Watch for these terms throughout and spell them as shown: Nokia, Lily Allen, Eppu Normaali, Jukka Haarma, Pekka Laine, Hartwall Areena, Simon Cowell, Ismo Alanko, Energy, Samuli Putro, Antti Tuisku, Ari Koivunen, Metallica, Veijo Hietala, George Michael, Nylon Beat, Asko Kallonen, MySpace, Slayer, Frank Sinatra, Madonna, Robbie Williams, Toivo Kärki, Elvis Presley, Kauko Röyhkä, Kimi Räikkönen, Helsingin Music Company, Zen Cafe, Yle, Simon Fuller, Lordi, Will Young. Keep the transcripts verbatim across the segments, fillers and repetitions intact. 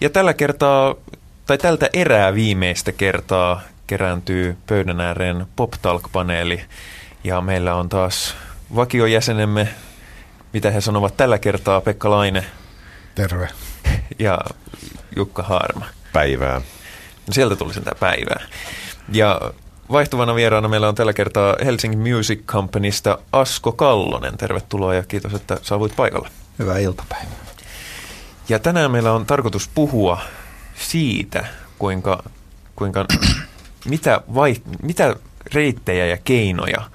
Ja tällä kertaa, tai tältä erää viimeistä kertaa kerääntyy pöydän ääreen Pop-Talk-paneeli. Ja meillä on taas vakiojäsenemme, mitä he sanovat tällä kertaa, Pekka Laine. Terve. Ja Jukka Haarma. Päivää. No sieltä tuli sen tää päivää. Ja vaihtuvana vieraana meillä on tällä kertaa Helsingin Music Companysta Asko Kallonen. Tervetuloa ja kiitos, että saavuit paikalle. Hyvää iltapäivää. Ja tänään meillä on tarkoitus puhua siitä, kuinka, kuinka mitä, vai, mitä reittejä ja keinoja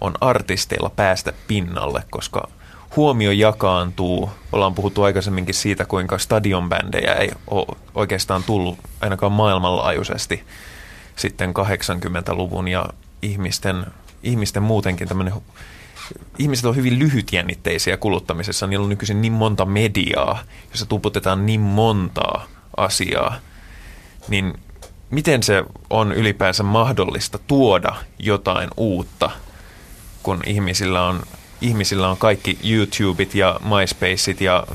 on artisteilla päästä pinnalle, koska huomio jakaantuu. Ollaan puhuttu aikaisemminkin siitä, kuinka stadionbändejä ei ole oikeastaan tullut ainakaan maailmanlaajuisesti sitten kahdeksankymmentäluvun ja ihmisten, ihmisten muutenkin tämmöinen. Ihmiset on hyvin lyhytjännitteisiä kuluttamisessa. Niillä on nykyisin niin monta mediaa, jossa tuputetaan niin montaa asiaa. Niin miten se on ylipäänsä mahdollista tuoda jotain uutta, kun ihmisillä on, ihmisillä on kaikki YouTubet ja MySpaceit ja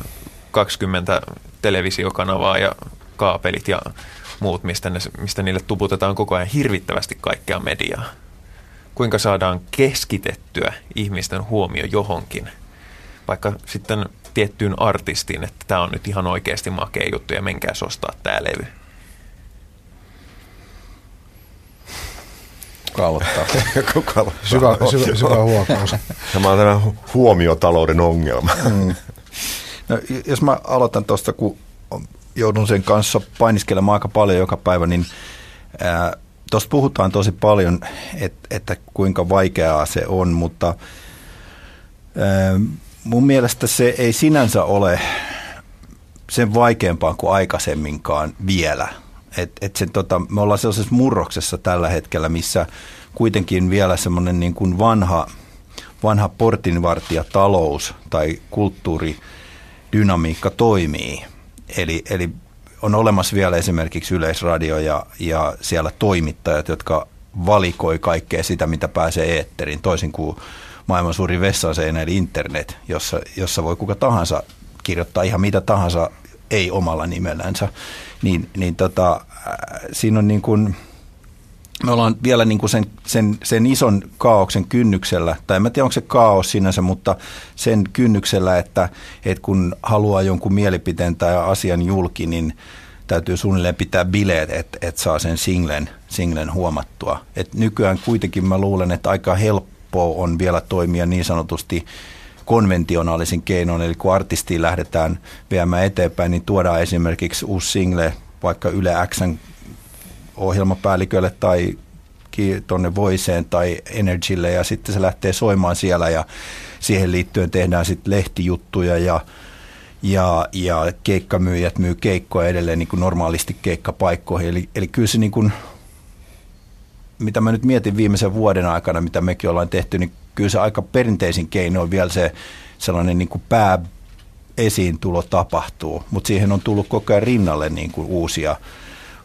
kaksikymmentä televisiokanavaa ja kaapelit ja muut, mistä, ne, mistä niille tuputetaan koko ajan hirvittävästi kaikkea mediaa? Kuinka saadaan keskitettyä ihmisten huomio johonkin, vaikka sitten tiettyyn artistiin, että tämä on nyt ihan oikeasti makea juttu ja menkääs ostaa tämä levy. Kuka aloittaa? Kuka aloittaa? Syvä, syvä, syvä huokaus. Tämä on tämä huomiotalouden ongelma. Mm. No, jos mä aloitan tuosta, kun joudun sen kanssa painiskelemaan aika paljon joka päivä, niin ää, tuosta puhutaan tosi paljon, että, että kuinka vaikeaa se on, mutta mun mielestä se ei sinänsä ole sen vaikeampaa kuin aikaisemminkaan vielä. Et, et sen, tota, me ollaan sellaisessa murroksessa tällä hetkellä, missä kuitenkin vielä semmoinen niin kuin vanha, vanha portinvartijatalous tai kulttuuridynamiikka toimii, eli, eli on olemassa vielä esimerkiksi Yleisradio ja, ja siellä toimittajat, jotka valikoi kaikkea sitä, mitä pääsee eetteriin, toisin kuin maailman suuri vessaseinä eli internet, jossa, jossa voi kuka tahansa kirjoittaa ihan mitä tahansa, ei omalla nimellänsä. Niin, niin tota, siinä on niin kuin, me ollaan vielä niin kuin sen, sen, sen ison kaaoksen kynnyksellä, tai en mä tiedä onko se kaos sinänsä, mutta sen kynnyksellä, että, että kun haluaa jonkun mielipiteen tai asian julki, niin täytyy suunnilleen pitää bileet, että et saa sen singlen, singlen huomattua. Et nykyään kuitenkin mä luulen, että aika helppoa on vielä toimia niin sanotusti konventionaalisin keinoin, eli kun artistiin lähdetään viemään eteenpäin, niin tuodaan esimerkiksi uusi single vaikka Yle X:n ohjelmapäällikölle tai tuonne Voiceen tai Energylle, ja sitten se lähtee soimaan siellä ja siihen liittyen tehdään sitten lehtijuttuja ja, ja, ja keikkamyyjät myy keikkoja edelleen niin kuin normaalisti keikkapaikkoihin. Eli, eli kyllä se, niin kuin, mitä mä nyt mietin viimeisen vuoden aikana, mitä mekin ollaan tehty, niin kyllä se aika perinteisin keino on vielä se sellainen niin kuin pääesiintulo tapahtuu, mutta siihen on tullut koko ajan rinnalle niin kuin uusia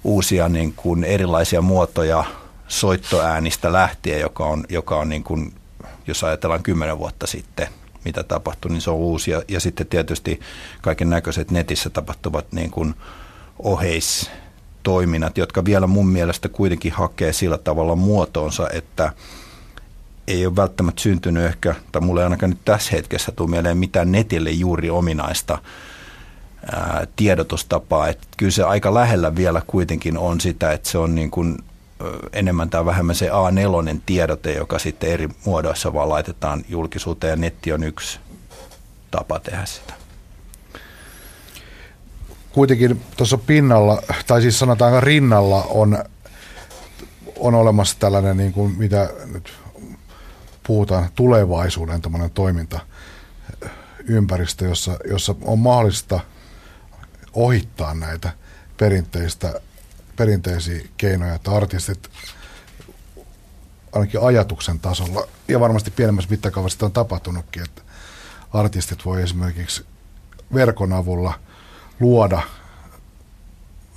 uusia niin kuin erilaisia muotoja soittoäänistä lähtien, joka on, joka on niin kuin, jos ajatellaan kymmenen vuotta sitten, mitä tapahtui, niin se on uusia. Ja sitten tietysti kaiken näköiset netissä tapahtuvat niin kuin oheistoiminnat, jotka vielä mun mielestä kuitenkin hakee sillä tavalla muotoonsa, että ei ole välttämättä syntynyt ehkä, tai mulle ei ainakaan nyt tässä hetkessä tule mieleen mitään netille juuri ominaista tiedotustapaa, että kyllä se aika lähellä vielä kuitenkin on sitä, että se on niin kuin enemmän tai vähemmän se A neljä -tiedote, joka sitten eri muodoissa vaan laitetaan julkisuuteen, ja netti on yksi tapa tehdä sitä. Kuitenkin tuossa pinnalla, tai siis sanotaan rinnalla, on, on olemassa tällainen, niin kuin mitä nyt puhutaan, tulevaisuuden toiminta ympäristö, jossa, jossa on mahdollista ohittaa näitä perinteistä, perinteisiä keinoja, että artistit ainakin ajatuksen tasolla, ja varmasti pienemmässä mittakaavassa sitä on tapahtunutkin, että artistit voi esimerkiksi verkon avulla luoda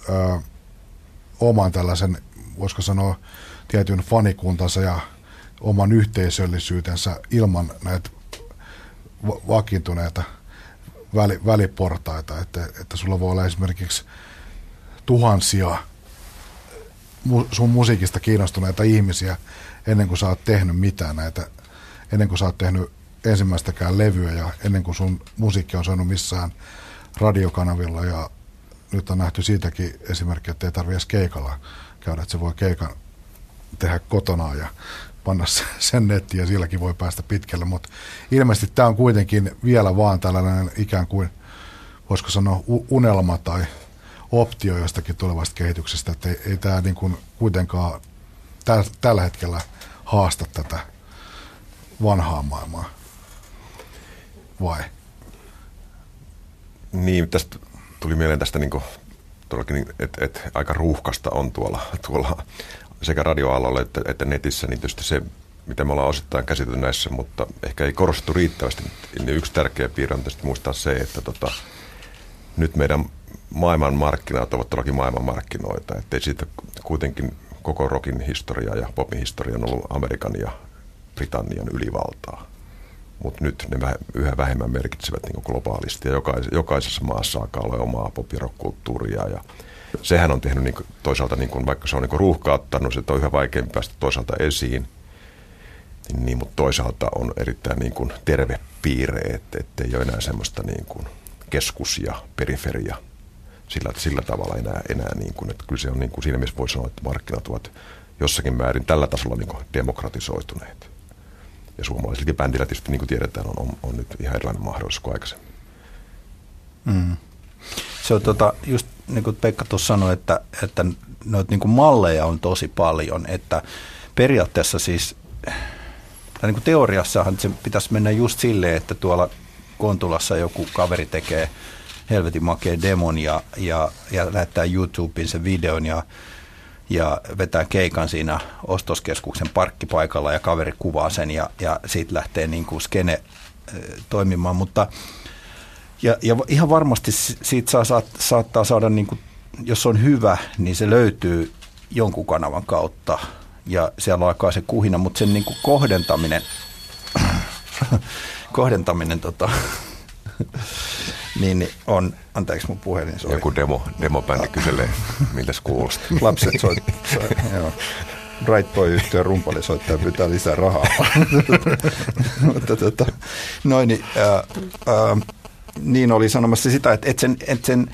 ö, oman tällaisen, voisiko sanoa, tietyn fanikuntansa ja oman yhteisöllisyytensä ilman näitä vakiintuneita väliportaita, että, että sulla voi olla esimerkiksi tuhansia sun musiikista kiinnostuneita ihmisiä ennen kuin sä oot tehnyt mitään näitä, ennen kuin sä oot tehnyt ensimmäistäkään levyä ja ennen kuin sun musiikki on saanut missään radiokanavilla. Ja nyt on nähty siitäkin esimerkki, että ei tarvitse edes keikalla käydä, että se voi keikan tehdä kotonaan ja panna sen nettiin ja silläkin voi päästä pitkälle. Mutta ilmeisesti tämä on kuitenkin vielä vaan tällainen ikään kuin, voisiko sanoa, unelma tai optio jostakin tulevasta kehityksestä, että ei, ei tämä niin kuin kuitenkaan täl, tällä hetkellä haasta tätä vanhaa maailmaa, vai? Niin, tästä tuli mieleen tästä, niin kuin, todellakin, että, että aika ruuhkasta on tuolla, tuolla sekä radioalalla että, että netissä, niin tietysti se, mitä me ollaan osittain käsitelty näissä, mutta ehkä ei korostettu riittävästi. Niin yksi tärkeä piirre on tietysti muistaa se, että tota, nyt meidän maailmanmarkkinat ovat todellakin maailmanmarkkinoita, ettei siitä kuitenkin koko rockin historia ja popin historia on ollut Amerikan ja Britannian ylivaltaa, mutta nyt ne väh- yhä vähemmän merkitsevät niin globaalisti ja jokais- jokaisessa maassa alkaa olla omaa pop- ja rock-kulttuuria ja sehän on tehnyt niin kuin, toisaalta, niin kuin, vaikka se on niin kuin ruuhkauttanut, se on yhä vaikeampi päästä toisaalta esiin, niin, mutta toisaalta on erittäin niin kuin, terve piirre, et, ettei ole enää semmoista niin kuin, keskus ja periferia sillä, sillä tavalla enää, enää niin kuin, että kyllä se on niin kuin, siinä mielessä voi sanoa, että markkinat ovat jossakin määrin tällä tasolla niin kuin, demokratisoituneet. Ja suomalaisilta bändillä tietysti, niin kuin tiedetään, on, on, on nyt ihan erilainen mahdollisuus kuin aikaisemmin. Mm. Se on tota, just niin kuin Pekka tuossa sanoi, että, että noita niin kuin malleja on tosi paljon, että periaatteessa siis, tai niin kuin teoriassahan se pitäisi mennä just silleen, että tuolla Kontulassa joku kaveri tekee helvetin makea demon ja, ja, ja lähettää YouTubeen sen videon ja ja vetää keikan siinä ostoskeskuksen parkkipaikalla ja kaveri kuvaa sen ja, ja siitä lähtee niin kuin skene toimimaan. Mutta, ja, ja ihan varmasti siitä saa, saat, saattaa saada, niin kuin, jos on hyvä, niin se löytyy jonkun kanavan kautta ja siellä alkaa se kuhina, mutta sen niin kuin kohdentaminen, kohdentaminen tota, niin on, anteeksi mun puhelin soi. Joku demo, demobändi kyselee, miltä se kuulostaa. Lapset soittaa, joo. Right Boy-yhtiön rumpali soittaa ja pyytää lisää rahaa. Mutta tota, noin, niin, ää, ää, niin oli sanomassa sitä, että et sen, et sen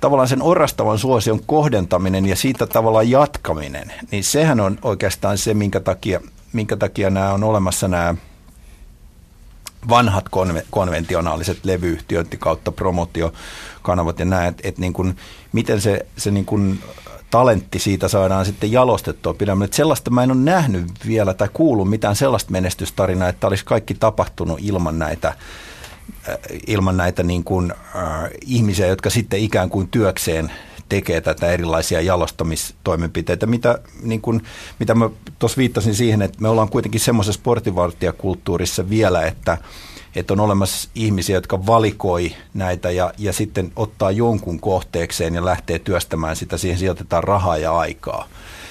tavallaan sen orrastavan suosion kohdentaminen ja siitä tavallaan jatkaminen, niin sehän on oikeastaan se, minkä takia, minkä takia nämä on olemassa nämä vanhat konventionaaliset levyyhtiöt kautta promotiokanavat ja näet, että niin kuin, miten se, se niin kuin talentti siitä saadaan sitten jalostettua pidemmän. Että sellaista mä en ole nähnyt vielä tai kuullut mitään sellaista menestystarinaa, että olisi kaikki tapahtunut ilman näitä, ilman näitä niin kuin, äh, ihmisiä, jotka sitten ikään kuin työkseen tekee tätä erilaisia jalostamistoimenpiteitä, mitä, niin kuin, mitä mä tuossa viittasin siihen, että me ollaan kuitenkin semmoisessa sportinvartijakulttuurissa vielä, että, että on olemassa ihmisiä, jotka valikoi näitä ja, ja sitten ottaa jonkun kohteekseen ja lähtee työstämään sitä, siihen sijoitetaan rahaa ja aikaa.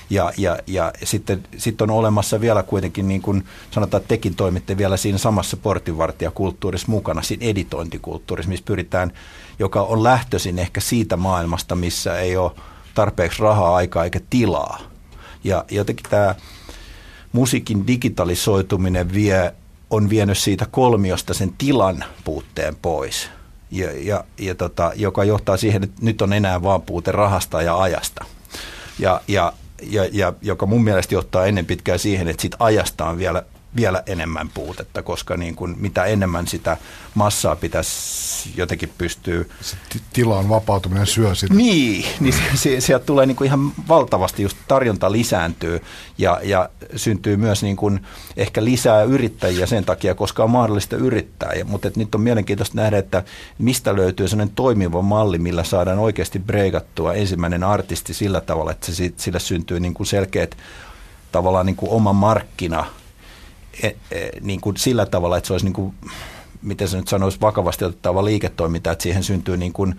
Ja, ja, ja sitten sit on olemassa vielä kuitenkin, niin kuin sanotaan, tekin toimitte vielä siinä samassa portinvartijakulttuurissa mukana, siinä editointikulttuurissa, missä pyritään, joka on lähtöisin ehkä siitä maailmasta, missä ei ole tarpeeksi rahaa, aikaa eikä tilaa. Ja jotenkin tämä musiikin digitalisoituminen vie, on vienyt siitä kolmiosta sen tilan puutteen pois, ja, ja, ja tota, joka johtaa siihen, että nyt on enää vaan puute rahasta ja ajasta. Ja, ja Ja, ja, joka mun mielestä johtaa ennen pitkään siihen, että sit ajasta on vielä, vielä enemmän puutetta, koska niin kun mitä enemmän sitä massaa pitäisi jotenkin pystyä... Se t- tilan vapautuminen syö sitä. Niin, niin sieltä se, tulee niin kun ihan valtavasti, just tarjonta lisääntyy ja, ja syntyy myös niin kun ehkä lisää yrittäjiä sen takia, koska on mahdollista yrittää. Ja, mutta nyt on mielenkiintoista nähdä, että mistä löytyy sellainen toimiva malli, millä saadaan oikeasti breikattua ensimmäinen artisti sillä tavalla, että se, sillä syntyy niin kun selkeät tavallaan niin kun oma markkina, E, e, niin kuin sillä tavalla, että se olisi, niin kuin, miten se nyt sanoisi, vakavasti otettava liiketoiminta, että siihen syntyy, niin kuin,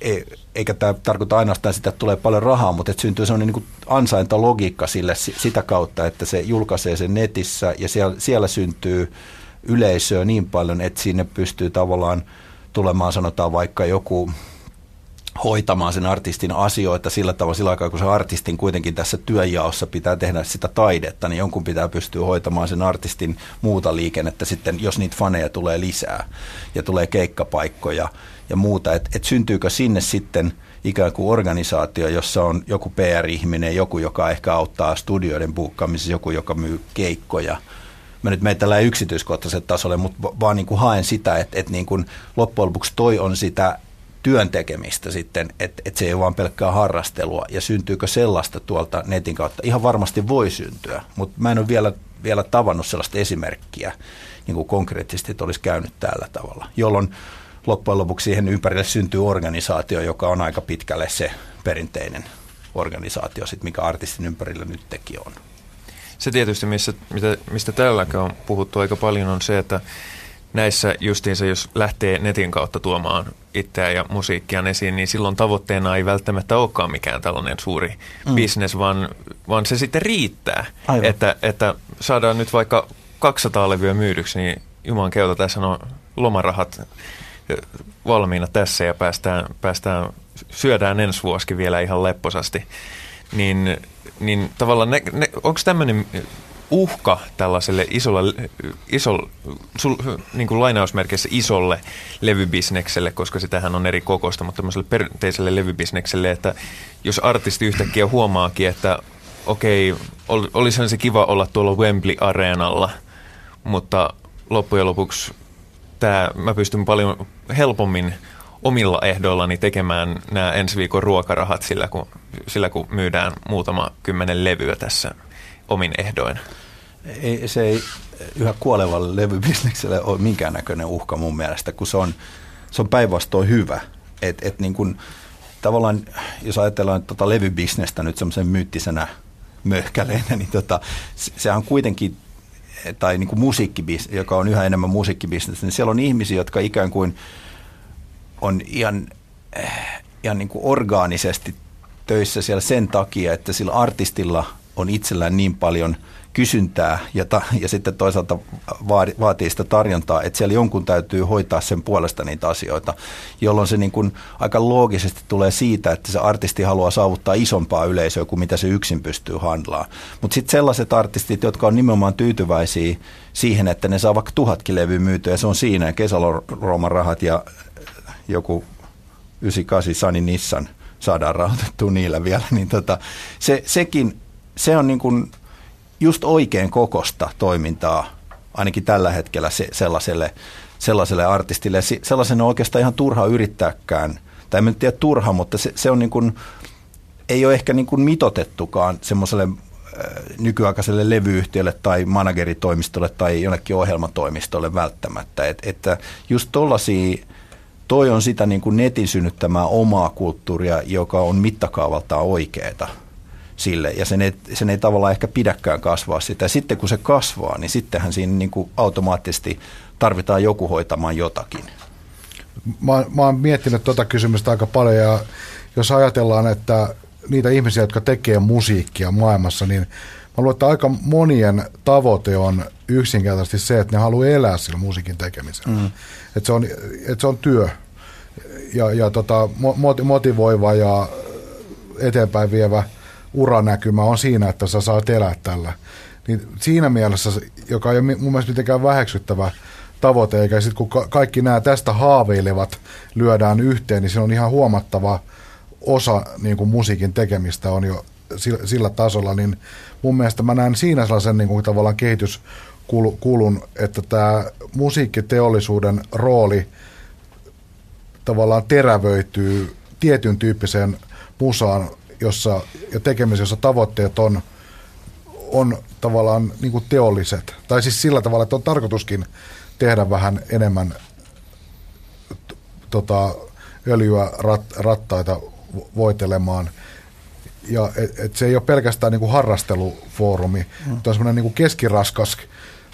e, eikä tämä tarkoita ainoastaan sitä, että tulee paljon rahaa, mutta että syntyy sellainen niin kuin ansaintalogiikka sille, sitä kautta, että se julkaisee sen netissä ja siellä, siellä syntyy yleisöä niin paljon, että sinne pystyy tavallaan tulemaan, sanotaan vaikka joku hoitamaan sen artistin asioita sillä tavalla, sillä aikaa kun se artistin kuitenkin tässä työnjaossa pitää tehdä sitä taidetta, niin jonkun pitää pystyä hoitamaan sen artistin muuta liikennettä sitten, jos niitä faneja tulee lisää ja tulee keikkapaikkoja ja muuta, että et syntyykö sinne sitten ikään kuin organisaatio, jossa on joku P R-ihminen, joku, joka ehkä auttaa studioiden buukkaamisessa, joku, joka myy keikkoja. Mä nyt menen tällä yksityiskohtaiselle tasolle, mutta vaan niin kuin haen sitä, että, että niin kuin loppujen lopuksi toi on sitä työn tekemistä sitten, että, että se ei ole vaan pelkkää harrastelua. Ja syntyykö sellaista tuolta netin kautta? Ihan varmasti voi syntyä, mutta mä en ole vielä, vielä tavannut sellaista esimerkkiä niin kuin konkreettisesti, että olisi käynyt tällä tavalla, jolloin loppujen lopuksi siihen ympärille syntyy organisaatio, joka on aika pitkälle se perinteinen organisaatio, sit mikä artistin ympärillä nyt teki on. Se tietysti, missä, mitä, mistä tälläkin on puhuttu aika paljon, on se, että näissä justiinsa, jos lähtee netin kautta tuomaan itseään ja musiikkiaan esiin, niin silloin tavoitteena ei välttämättä olekaan mikään tällainen suuri mm. bisnes, vaan, vaan se sitten riittää, että, että saadaan nyt vaikka kaksisataa levyä myydyksi, niin juman keuta tässä on lomarahat valmiina tässä ja päästään, päästään syödään ensi vuosikin vielä ihan lepposasti, niin, niin tavallaan ne, ne, onko tämmöinen uhka tällaiselle isolle, isolle sul, niin kuin lainausmerkeissä isolle levybisnekselle, koska sitähän on eri kokosta, mutta tämmöiselle perinteiselle levybisnekselle, että jos artisti yhtäkkiä huomaakin, että okei, ol, olisihan se kiva olla tuolla Wembley-areenalla, mutta loppujen lopuksi Tää, mä pystyn paljon helpommin omilla ehdoillani tekemään nämä ensi viikon ruokarahat sillä kun, sillä, kun myydään muutama kymmenen levyä tässä omin ehdoin. Ei, se ei yhä kuolevalle levybisnekselle ole minkäännäköinen uhka mun mielestä, kun se on, se on päinvastoin hyvä. Et, et niin kun, tavallaan, jos ajatellaan tota levybisnestä nyt semmoisen myyttisenä möhkäleenä, niin tota, se, sehän on kuitenkin tai niin kuin musiikkibis, joka on yhä enemmän musiikkibisnes, niin siellä on ihmisiä, jotka ikään kuin on ihan, ihan niin kuin orgaanisesti töissä siellä sen takia, että sillä artistilla on itsellään niin paljon kysyntää ja, ta, ja sitten toisaalta vaatii sitä tarjontaa, että siellä jonkun täytyy hoitaa sen puolesta niitä asioita, jolloin se niin kuin aika loogisesti tulee siitä, että se artisti haluaa saavuttaa isompaa yleisöä kuin mitä se yksin pystyy handlaamaan. Mutta sitten sellaiset artistit, jotka on nimenomaan tyytyväisiä siihen, että ne saa vaikka tuhatkin levyä myytyä ja se on siinä ja kesäloma rahat ja joku yhdeksänkymmentäkahdeksan Sani Nissan saadaan rahoitettua niillä vielä, niin tota, se, sekin, se on niin kuin just oikein kokosta toimintaa, ainakin tällä hetkellä se, sellaiselle, sellaiselle artistille. Sellaisen on oikeastaan ihan turha yrittääkään, tai en tiedä turha, mutta se, se on niin kuin, ei ole ehkä niin kuin mitotettukaan semmoiselle nykyaikaiselle levyyhtiölle tai manageritoimistolle tai jonnekin ohjelmatoimistolle välttämättä. Et, että just tollaisia, toi on sitä niin kuin netin synnyttämää omaa kulttuuria, joka on mittakaavaltaan oikeeta sille, ja sen ei, sen ei tavallaan ehkä pidäkään kasvaa sitä. Ja sitten kun se kasvaa, niin sittenhän siinä niin kuin automaattisesti tarvitaan joku hoitamaan jotakin. Mä, mä oon miettinyt tuota kysymystä aika paljon, ja jos ajatellaan, että niitä ihmisiä, jotka tekee musiikkia maailmassa, niin mä luulen, että aika monien tavoite on yksinkertaisesti se, että ne haluaa elää sillä musiikin tekemisellä. Mm. Että se on, että se on työ ja, ja tota, motivoiva ja eteenpäin vievä uranäkymä on siinä, että sä saat elää tällä. Niin siinä mielessä, joka ei ole mun mielestä mitenkään väheksyttävä tavoite, eikä sitten kun kaikki nämä tästä haaveilevat lyödään yhteen, niin se on ihan huomattava osa niin kuin musiikin tekemistä on jo sillä tasolla, niin mun mielestä mä näen siinä sellaisen niin kuin tavallaan kehityskulun, että tämä musiikkiteollisuuden rooli tavallaan terävöityy tietyn tyyppiseen musaan, jossa, ja tekemisessä, jossa tavoitteet on, on tavallaan niin kuin teolliset. Tai siis sillä tavalla, että on tarkoituskin tehdä vähän enemmän tota, öljyä rat, rattaita voitelemaan. Ja et, et se ei ole pelkästään niin kuin harrastelufoorumi. Mm. Tämä on semmoinen niin kuin keskiraskas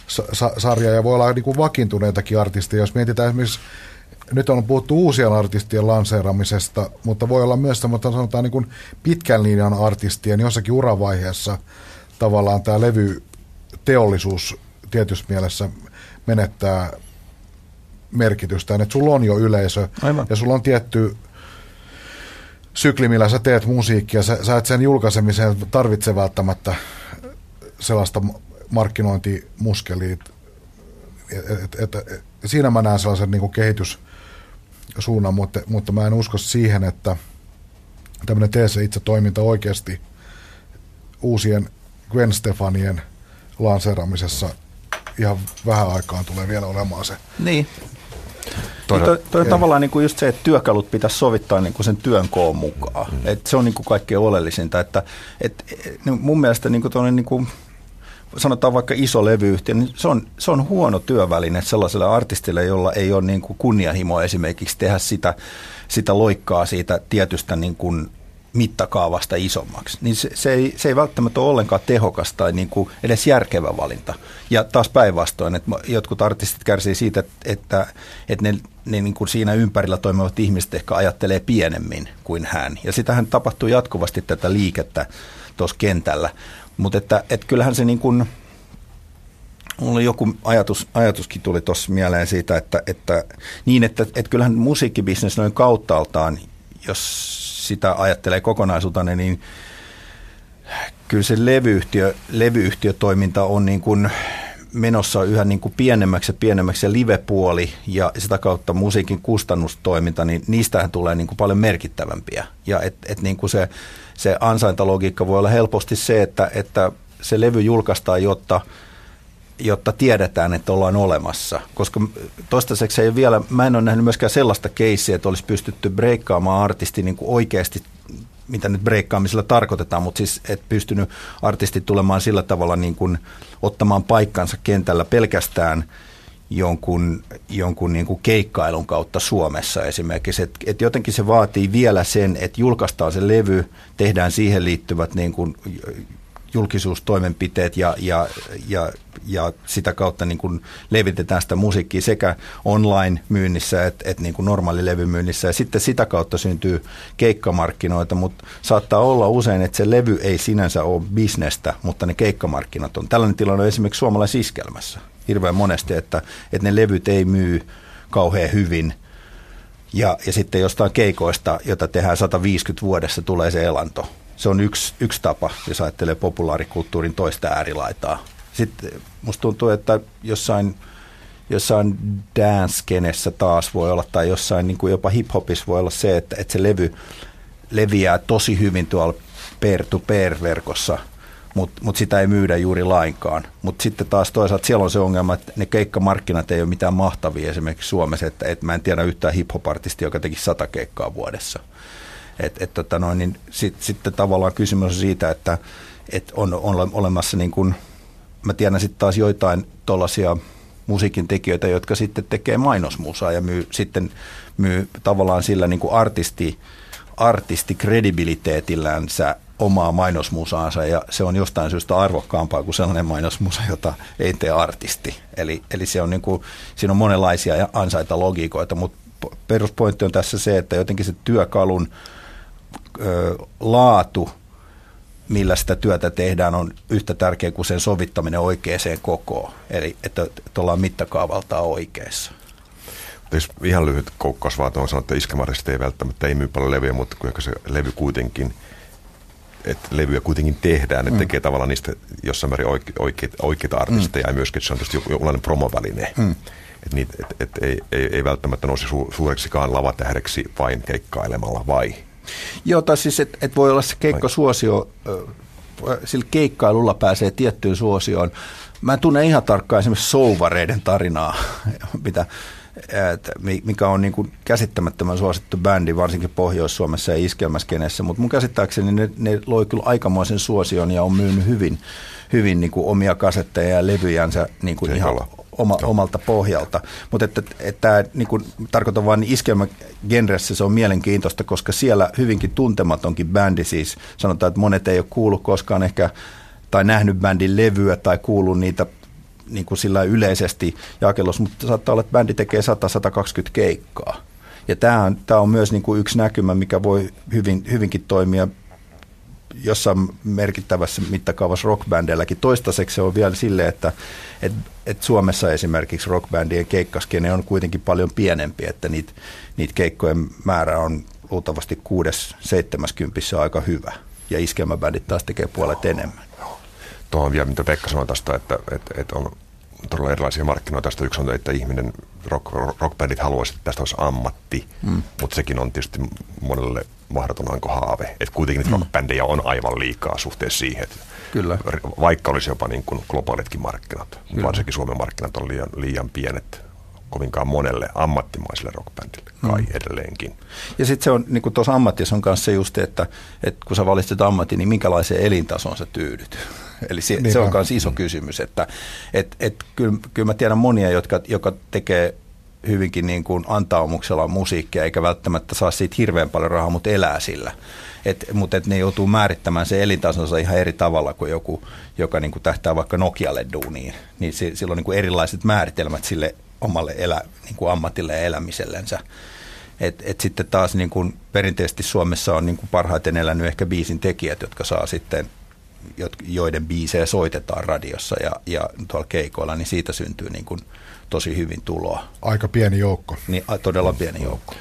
sa- sarja ja voi olla niin kuin vakiintuneitakin artisteja. Jos mietitään esimerkiksi, nyt on puhuttu uusien artistien lanseeramisesta, mutta voi olla myös sanotaan niin kuin pitkän linjan artistien jossakin uravaiheessa tavallaan tämä levyteollisuus tietyssä mielessä menettää merkitystä, että sulla on jo yleisö. Aivan. Ja sulla on tietty sykli, millä sä teet musiikkia. Sä, sä et sen julkaisemiseen tarvitse välttämättä sellaista markkinointimuskelia. Et, et, et, siinä mä näen sellaisen niin kuin kehityssuunnan, mutta, mutta mä en usko siihen, että tämmöinen tee se itse toiminta oikeasti uusien Gwen Stefanien lanseeramisessa ihan vähän aikaan tulee vielä olemaan se. Niin. Toi, toi, toi on tavallaan niin kuin just se, että työkalut pitäisi sovittaa niin kuin sen työn koon mukaan. Mm. Et se on niin kuin kaikkein oleellisinta. Että, et, mun mielestä niin kuin tuonne, niin kuin, sanotaan vaikka iso levyyhtiö, niin se on, se on huono työväline sellaiselle artistille, jolla ei ole niin kuin kunnianhimoa esimerkiksi tehdä sitä, sitä loikkaa siitä tietystä niin kuin mittakaavasta isommaksi, niin se, se, ei, se ei välttämättä ole ollenkaan tehokas tai niin kuin edes järkevä valinta. Ja taas päinvastoin, että jotkut artistit kärsii siitä, että, että ne, ne niin kuin siinä ympärillä toimivat ihmiset ehkä ajattelee pienemmin kuin hän. Ja sitähän tapahtuu jatkuvasti tätä liikettä tuossa kentällä. Mutta että, että kyllähän se niin kuin, mulla joku ajatus, ajatuskin tuli tuossa mieleen siitä, että, että niin, että, että kyllähän musiikkibisnes noin kauttaaltaan, jos sitä ajattelee kokonaisuutena, niin kyllä se levyyhtiö, levyyhtiötoiminta on niin kuin menossa yhä niin kuin pienemmäksi ja pienemmäksi, ja livepuoli ja sitä kautta musiikin kustannustoiminta, niin niistähän tulee niin kuin paljon merkittävämpiä. Ja et, et niin kuin se, se ansaintalogiikka voi olla helposti se, että, että se levy julkaistaan, jotta, jotta tiedetään, että ollaan olemassa. Koska toistaiseksi ei vielä, mä en ole nähnyt myöskään sellaista keissiä, että olisi pystytty breikkaamaan artisti niin kuin oikeasti, mitä nyt breikkaamisella tarkoitetaan, mutta siis et pystynyt artisti tulemaan sillä tavalla niin kuin ottamaan paikkansa kentällä pelkästään jonkun, jonkun niin kuin keikkailun kautta Suomessa esimerkiksi. Et, et jotenkin se vaatii vielä sen, että julkaistaan se levy, tehdään siihen liittyvät niin kuin julkisuustoimenpiteet ja, ja, ja, ja sitä kautta niin kuin levitetään sitä musiikkia sekä online-myynnissä että, että niin kuin normaali levymyynnissä. Ja sitten sitä kautta syntyy keikkamarkkinoita, mutta saattaa olla usein, että se levy ei sinänsä ole bisnestä, mutta ne keikkamarkkinat on. Tällainen tilanne on esimerkiksi suomalaisiskelmässä hirveän monesti, että, että ne levyt ei myy kauhean hyvin. Ja, ja sitten jostain keikoista, jota tehdään sataviisikymmentä vuodessa, tulee se elanto. Se on yksi, yksi tapa, jos ajattelee populaarikulttuurin toista äärilaitaa. Sitten musta tuntuu, että jossain, jossain dance-skenessä taas voi olla, tai jossain niin kuin jopa hip-hopissa voi olla se, että, että se levy leviää tosi hyvin tuolla peer-to-peer-verkossa, mutta mut sitä ei myydä juuri lainkaan. Mutta sitten taas toisaalta siellä on se ongelma, että ne keikkamarkkinat ei ole mitään mahtavia esimerkiksi Suomessa, että, että mä en tiedä yhtään hip-hop-artistia, joka teki sata keikkaa vuodessa. Että et, tota noin, niin sitten sit tavallaan kysymys on siitä, että et on, on olemassa niin kuin, mä tiedän sitten taas joitain tuollaisia musiikin tekijöitä, jotka sitten tekee mainosmusaa ja myy, sitten myy tavallaan sillä niin kuin artisti, artistikredibiliteetillänsä omaa mainosmusaansa, ja se on jostain syystä arvokkaampaa kuin sellainen mainosmusa, jota ei tee artisti. Eli, eli se on niin kuin, siinä on monenlaisia ansaita logiikoita, mutta peruspointti on tässä se, että jotenkin se työkalun laatu, millä sitä työtä tehdään, on yhtä tärkeä kuin sen sovittaminen oikeaan kokoon. Eli että, että ollaan mittakaavaltaan oikeassa. Jos ihan lyhyt koukkaus vaan tuohon sanoa, että iskämarist ei välttämättä ei myy paljon levyjä, mutta kuinka se levy kuitenkin, että levyjä kuitenkin tehdään, että mm. tekee tavallaan niistä jossain määrin oikeita, oikeita artisteja, mm. ja myöskin se on tietysti jonkinlainen promoväline. Mm. Että niitä, et, et, ei, ei, ei välttämättä nouse su, suureksikaan lavatähdeksi vain keikkailemalla, vai? Joo, tai siis, että et voi olla se keikkosuosio, sillä keikkailulla pääsee tiettyyn suosioon. Mä en tunne ihan tarkkaan esimerkiksi Souvareiden tarinaa, mitä, et, mikä on niin kuin käsittämättömän suosittu bändi, varsinkin Pohjois-Suomessa ja iskelmäskenessä, mutta mun käsittääkseni ne, ne loi kyllä aikamoisen suosion ja on myynyt hyvin, hyvin niin kuin omia kasetteja ja levyjänsä niin kuin ihan Oma, omalta pohjalta. Mutta että, että niin kuin tarkoitan vaan, niin iskelmägenressä se on mielenkiintoista, koska siellä hyvinkin tuntematonkin bändi, siis sanotaan, että monet ei ole kuullut koskaan ehkä tai nähnyt bändin levyä tai kuullut niitä niin kuin sillä yleisesti jakelussa, mutta saattaa olla, että bändi tekee sata kaksikymmentä keikkaa. Ja tämä on, tämä on myös niin kuin yksi näkymä, mikä voi hyvin, hyvinkin toimia jossain merkittävässä mittakaavassa rockbändeilläkin. Toistaiseksi se on vielä silleen, että, että, että Suomessa esimerkiksi rockbändien keikkaskene on kuitenkin paljon pienempi, että niitä, niitä keikkojen määrä on luultavasti kuudes, seitsemäskymppissä on aika hyvä. Ja iskelmäbändit taas tekee puolet enemmän. Tuohon vielä, mitä Pekka sanoi tästä, että, että, että on todella erilaisia markkinoita. Tästä yksi on, että ihminen, rock, rockbändit haluaisi, että tästä olisi ammatti, mm. mutta sekin on tietysti monelle mahdoton onko haave. Että kuitenkin mm. rockbändejä on aivan liikaa suhteessa siihen. Kyllä. Vaikka olisi jopa niin kuin globaalitkin markkinat, kyllä. Varsinkin Suomen markkinat on liian, liian pienet kovinkaan monelle ammattimaiselle rockbändille, kai mm. edelleenkin. Ja sitten se on, niin kuin tuossa ammatissa on kanssa se just, että, että kun sä valitset ammatin, niin minkälaiseen elintasoon sä tyydyt? Eli se, se on myös iso kysymys, että et, et, kyllä, kyllä mä tiedän monia, jotka, jotka tekee hyvinkin niin kuin antaumuksella musiikkia, eikä välttämättä saa siitä hirveän paljon rahaa, mutta elää sillä. Et, mutta et ne joutuu määrittämään se elintasonsa ihan eri tavalla kuin joku, joka niin kuin tähtää vaikka Nokialle duuniin. Niin se, sillä on niin kuin erilaiset määritelmät sille omalle elä, niin kuin ammatille ja elämisellensä. Et, et sitten taas niin kuin perinteisesti Suomessa on niin kuin parhaiten elänyt ehkä biisin tekijät, jotka saa sitten, joiden biisejä soitetaan radiossa ja, ja tuolla keikoilla, niin siitä syntyy niin kuin tosi hyvin tuloa. Aika pieni joukko. Niin, todella pieni joukko.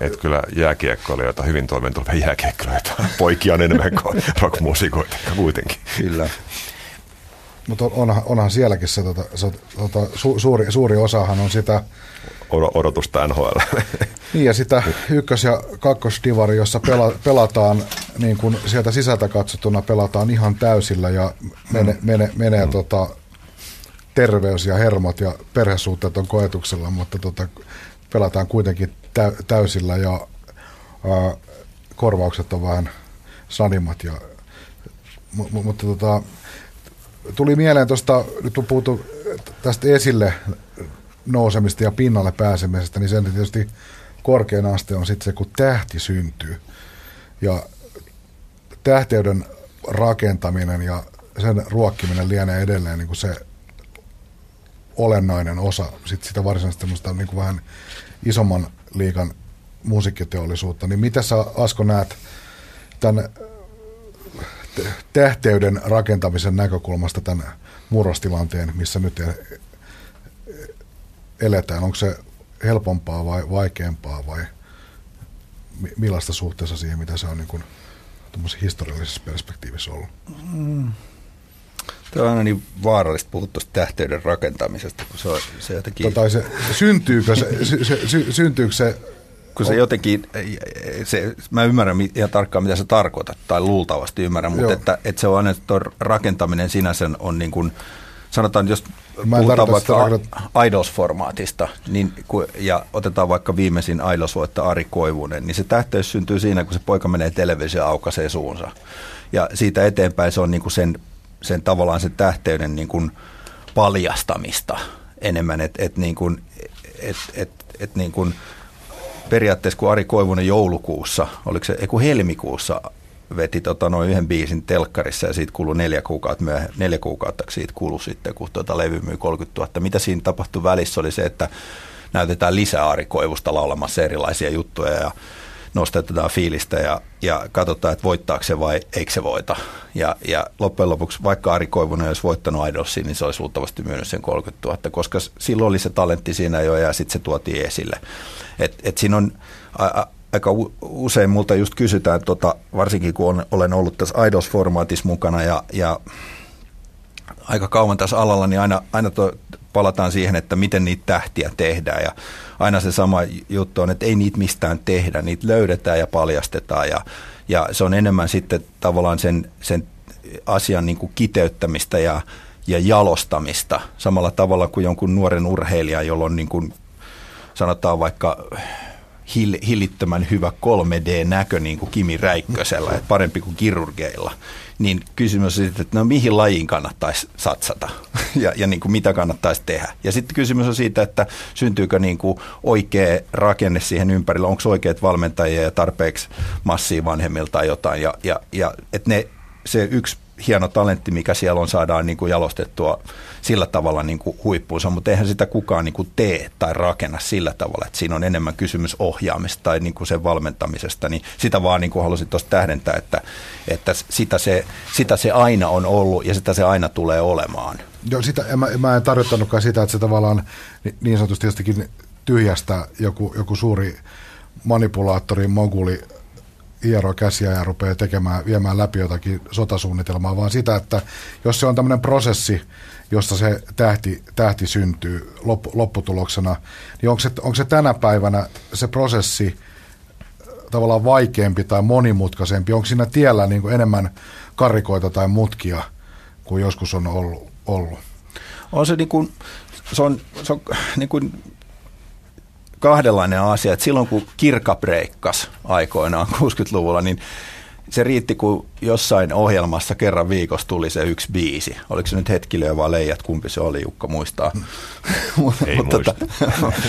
Et kyllä jääkiekkoilijoita, hyvin toimeentulevia jääkiekkoilijoita, poikia on enemmän kuin rockmuusikoita kuitenkin. Kyllä. Mutta onhan, onhan sielläkin se, tota, se tota, su, suuri, suuri osahan on sitä odotusta N H L. Niin ja sitä ykkös- ja kakkosdivari, jossa pela, pelataan, niin kuin sieltä sisältä katsottuna pelataan ihan täysillä ja mene, mene, menee mm. tota, terveys ja hermot ja perhesuhteet on koetuksella, mutta tota, pelataan kuitenkin tä, täysillä ja ää, korvaukset on vähän sanimmat. Ja, mu, mu, mutta tota... Tuli mieleen tuosta, nyt on puhuttu tästä esille nousemista ja pinnalle pääsemisestä, niin sen tietysti korkein aste on sitten se, kun tähti syntyy. Ja tähteyden rakentaminen ja sen ruokkiminen lienee edelleen niin kuin se olennainen osa sit sitä varsinaisesti tämmöistä niin kuin vähän isomman liigan musiikkiteollisuutta. Niin mitä sä, Asko, näet tämän tähteyden rakentamisen näkökulmasta tämän murrostilanteen, missä nyt eletään? Onko se helpompaa vai vaikeampaa vai millaista suhteessa siihen, mitä se on niin kuin historiallisessa perspektiivissä ollut? Mm. Tämä on aina niin vaarallista puhua tuosta tähteyden rakentamisesta, kun se on se jotenkin... Tota, se, syntyykö se... Sy, sy, sy, syntyykö se Kun se jotenkin, se, mä ymmärrän ihan tarkkaan, mitä sä tarkoitat, tai luultavasti ymmärrän, mutta että, että se on aina, että rakentaminen sinänsä on niin kuin, sanotaan, jos puhutaan vaikka a- Idols-formaatista, niin, ja otetaan vaikka viimeisin Idols-voittaja Ari Koivunen, niin se tähteys syntyy siinä, kun se poika menee televisioon ja aukaisee suunsa. Ja siitä eteenpäin se on niin kuin sen, sen tavallaan sen tähteyden niin kuin paljastamista enemmän, että et niin kuin, että et, et niin kuin, periaatteessa kun Ari Koivunen joulukuussa, oliko se, kun helmikuussa veti tota, noin yhden biisin telkkarissa ja siitä kului neljä kuukautta, myöhemmin, neljä kuukautta siitä kului sitten, kun tuota levy myy kolmekymmentätuhatta. Mitä siinä tapahtui välissä oli se, että näytetään lisää Ari Koivusta laulamassa erilaisia juttuja ja nostetaan fiilistä ja, ja katsotaan, että voittaako se vai eikö se voita. Ja, ja loppujen lopuksi, vaikka Ari Koivunen olisi voittanut Idolsiin, niin se olisi luultavasti myynyt sen kolmekymmentätuhatta, koska silloin oli se talentti siinä jo ja sitten se tuotiin esille. Et, et siinä on a, a, aika usein multa just kysytään, tota, varsinkin kun on, olen ollut tässä Idols-formaatissa mukana ja, ja aika kauan tässä alalla, niin aina, aina to, palataan siihen, että miten niitä tähtiä tehdään. Ja aina se sama juttu on, että ei niitä mistään tehdä, niitä löydetään ja paljastetaan. Ja, ja se on enemmän sitten tavallaan sen, sen asian niin kuin kiteyttämistä ja, ja jalostamista samalla tavalla kuin jonkun nuoren urheilijan, jolla on niin kuin sanotaan vaikka hillittömän hyvä kolme D-näkö niin kuin Kimi Räikkösellä, että parempi kuin kirurgeilla, niin kysymys on sitten, että no mihin lajiin kannattaisi satsata ja, ja niin kuin mitä kannattaisi tehdä. Ja sitten kysymys on siitä, että syntyykö niin kuin oikea rakenne siihen ympärillä, onko oikeat valmentajia ja tarpeeksi massia vanhemmilta tai jotain. Ja, ja, ja että ne, se yksi hieno talentti, mikä siellä on, saadaan niin kuin jalostettua sillä tavalla niin kuin huippuunsa, mutta eihän sitä kukaan niin kuin tee tai rakenna sillä tavalla, että siinä on enemmän kysymys ohjaamista tai niin kuin sen valmentamisesta, niin sitä vaan niin kuin halusin tuosta tähdentää, että, että sitä, se, sitä se aina on ollut ja sitä se aina tulee olemaan. Joo, sitä, en, mä, mä en tarjottanutkaan sitä, että se tavallaan niin sanotusti jostakin tyhjästä joku, joku suuri manipulaattori, moguli hieroo käsiä ja rupeaa tekemään, viemään läpi jotakin sotasuunnitelmaa, vaan sitä, että jos se on tämmöinen prosessi, josta se tähti, tähti syntyy lopputuloksena, niin onko se, onko se tänä päivänä se prosessi tavallaan vaikeampi tai monimutkaisempi? Onko siinä tiellä niin kuin enemmän karikoita tai mutkia kuin joskus on ollut? ollut? On se, niin kuin, se on, se on niin kuin kahdenlainen asia. Et silloin kun Kirka breikkasi aikoinaan kuusikymmentäluvulla, niin se riitti, kun jossain ohjelmassa kerran viikossa tuli se yksi biisi. Oliko se nyt Hetkilöä vai Leijat, kumpi se oli, Jukka muistaa. Ei mut, muista.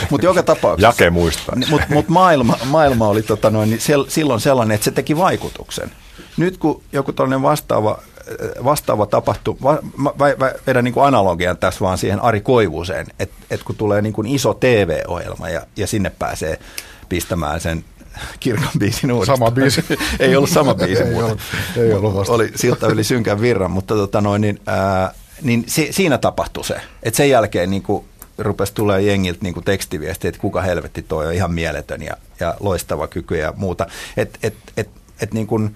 Mutta joka tapauksessa. Jake muistaa. Mutta mut maailma, maailma oli tota noin, niin sel, silloin sellainen, että se teki vaikutuksen. Nyt kun joku tällainen vastaava, vastaava tapahtui, va, mä vedän niin kuin analogian tässä vaan siihen Ari Koivuseen, että et kun tulee niin kuin iso T V-ohjelma ja, ja sinne pääsee pistämään sen Kirkan biisin uudestaan. Sama biisi. Ei ollut sama biisi. ei ollut, ei ollut vasta. Oli siltä yli synkän virran, mutta tota noin, niin, ää, niin se, siinä tapahtui se. Et sen jälkeen niin kun rupesi tulemaan jengiltä niin tekstiviestiä, että kuka helvetti toi on ihan mieletön ja, ja loistava kyky ja muuta. Että et, et, et niin kun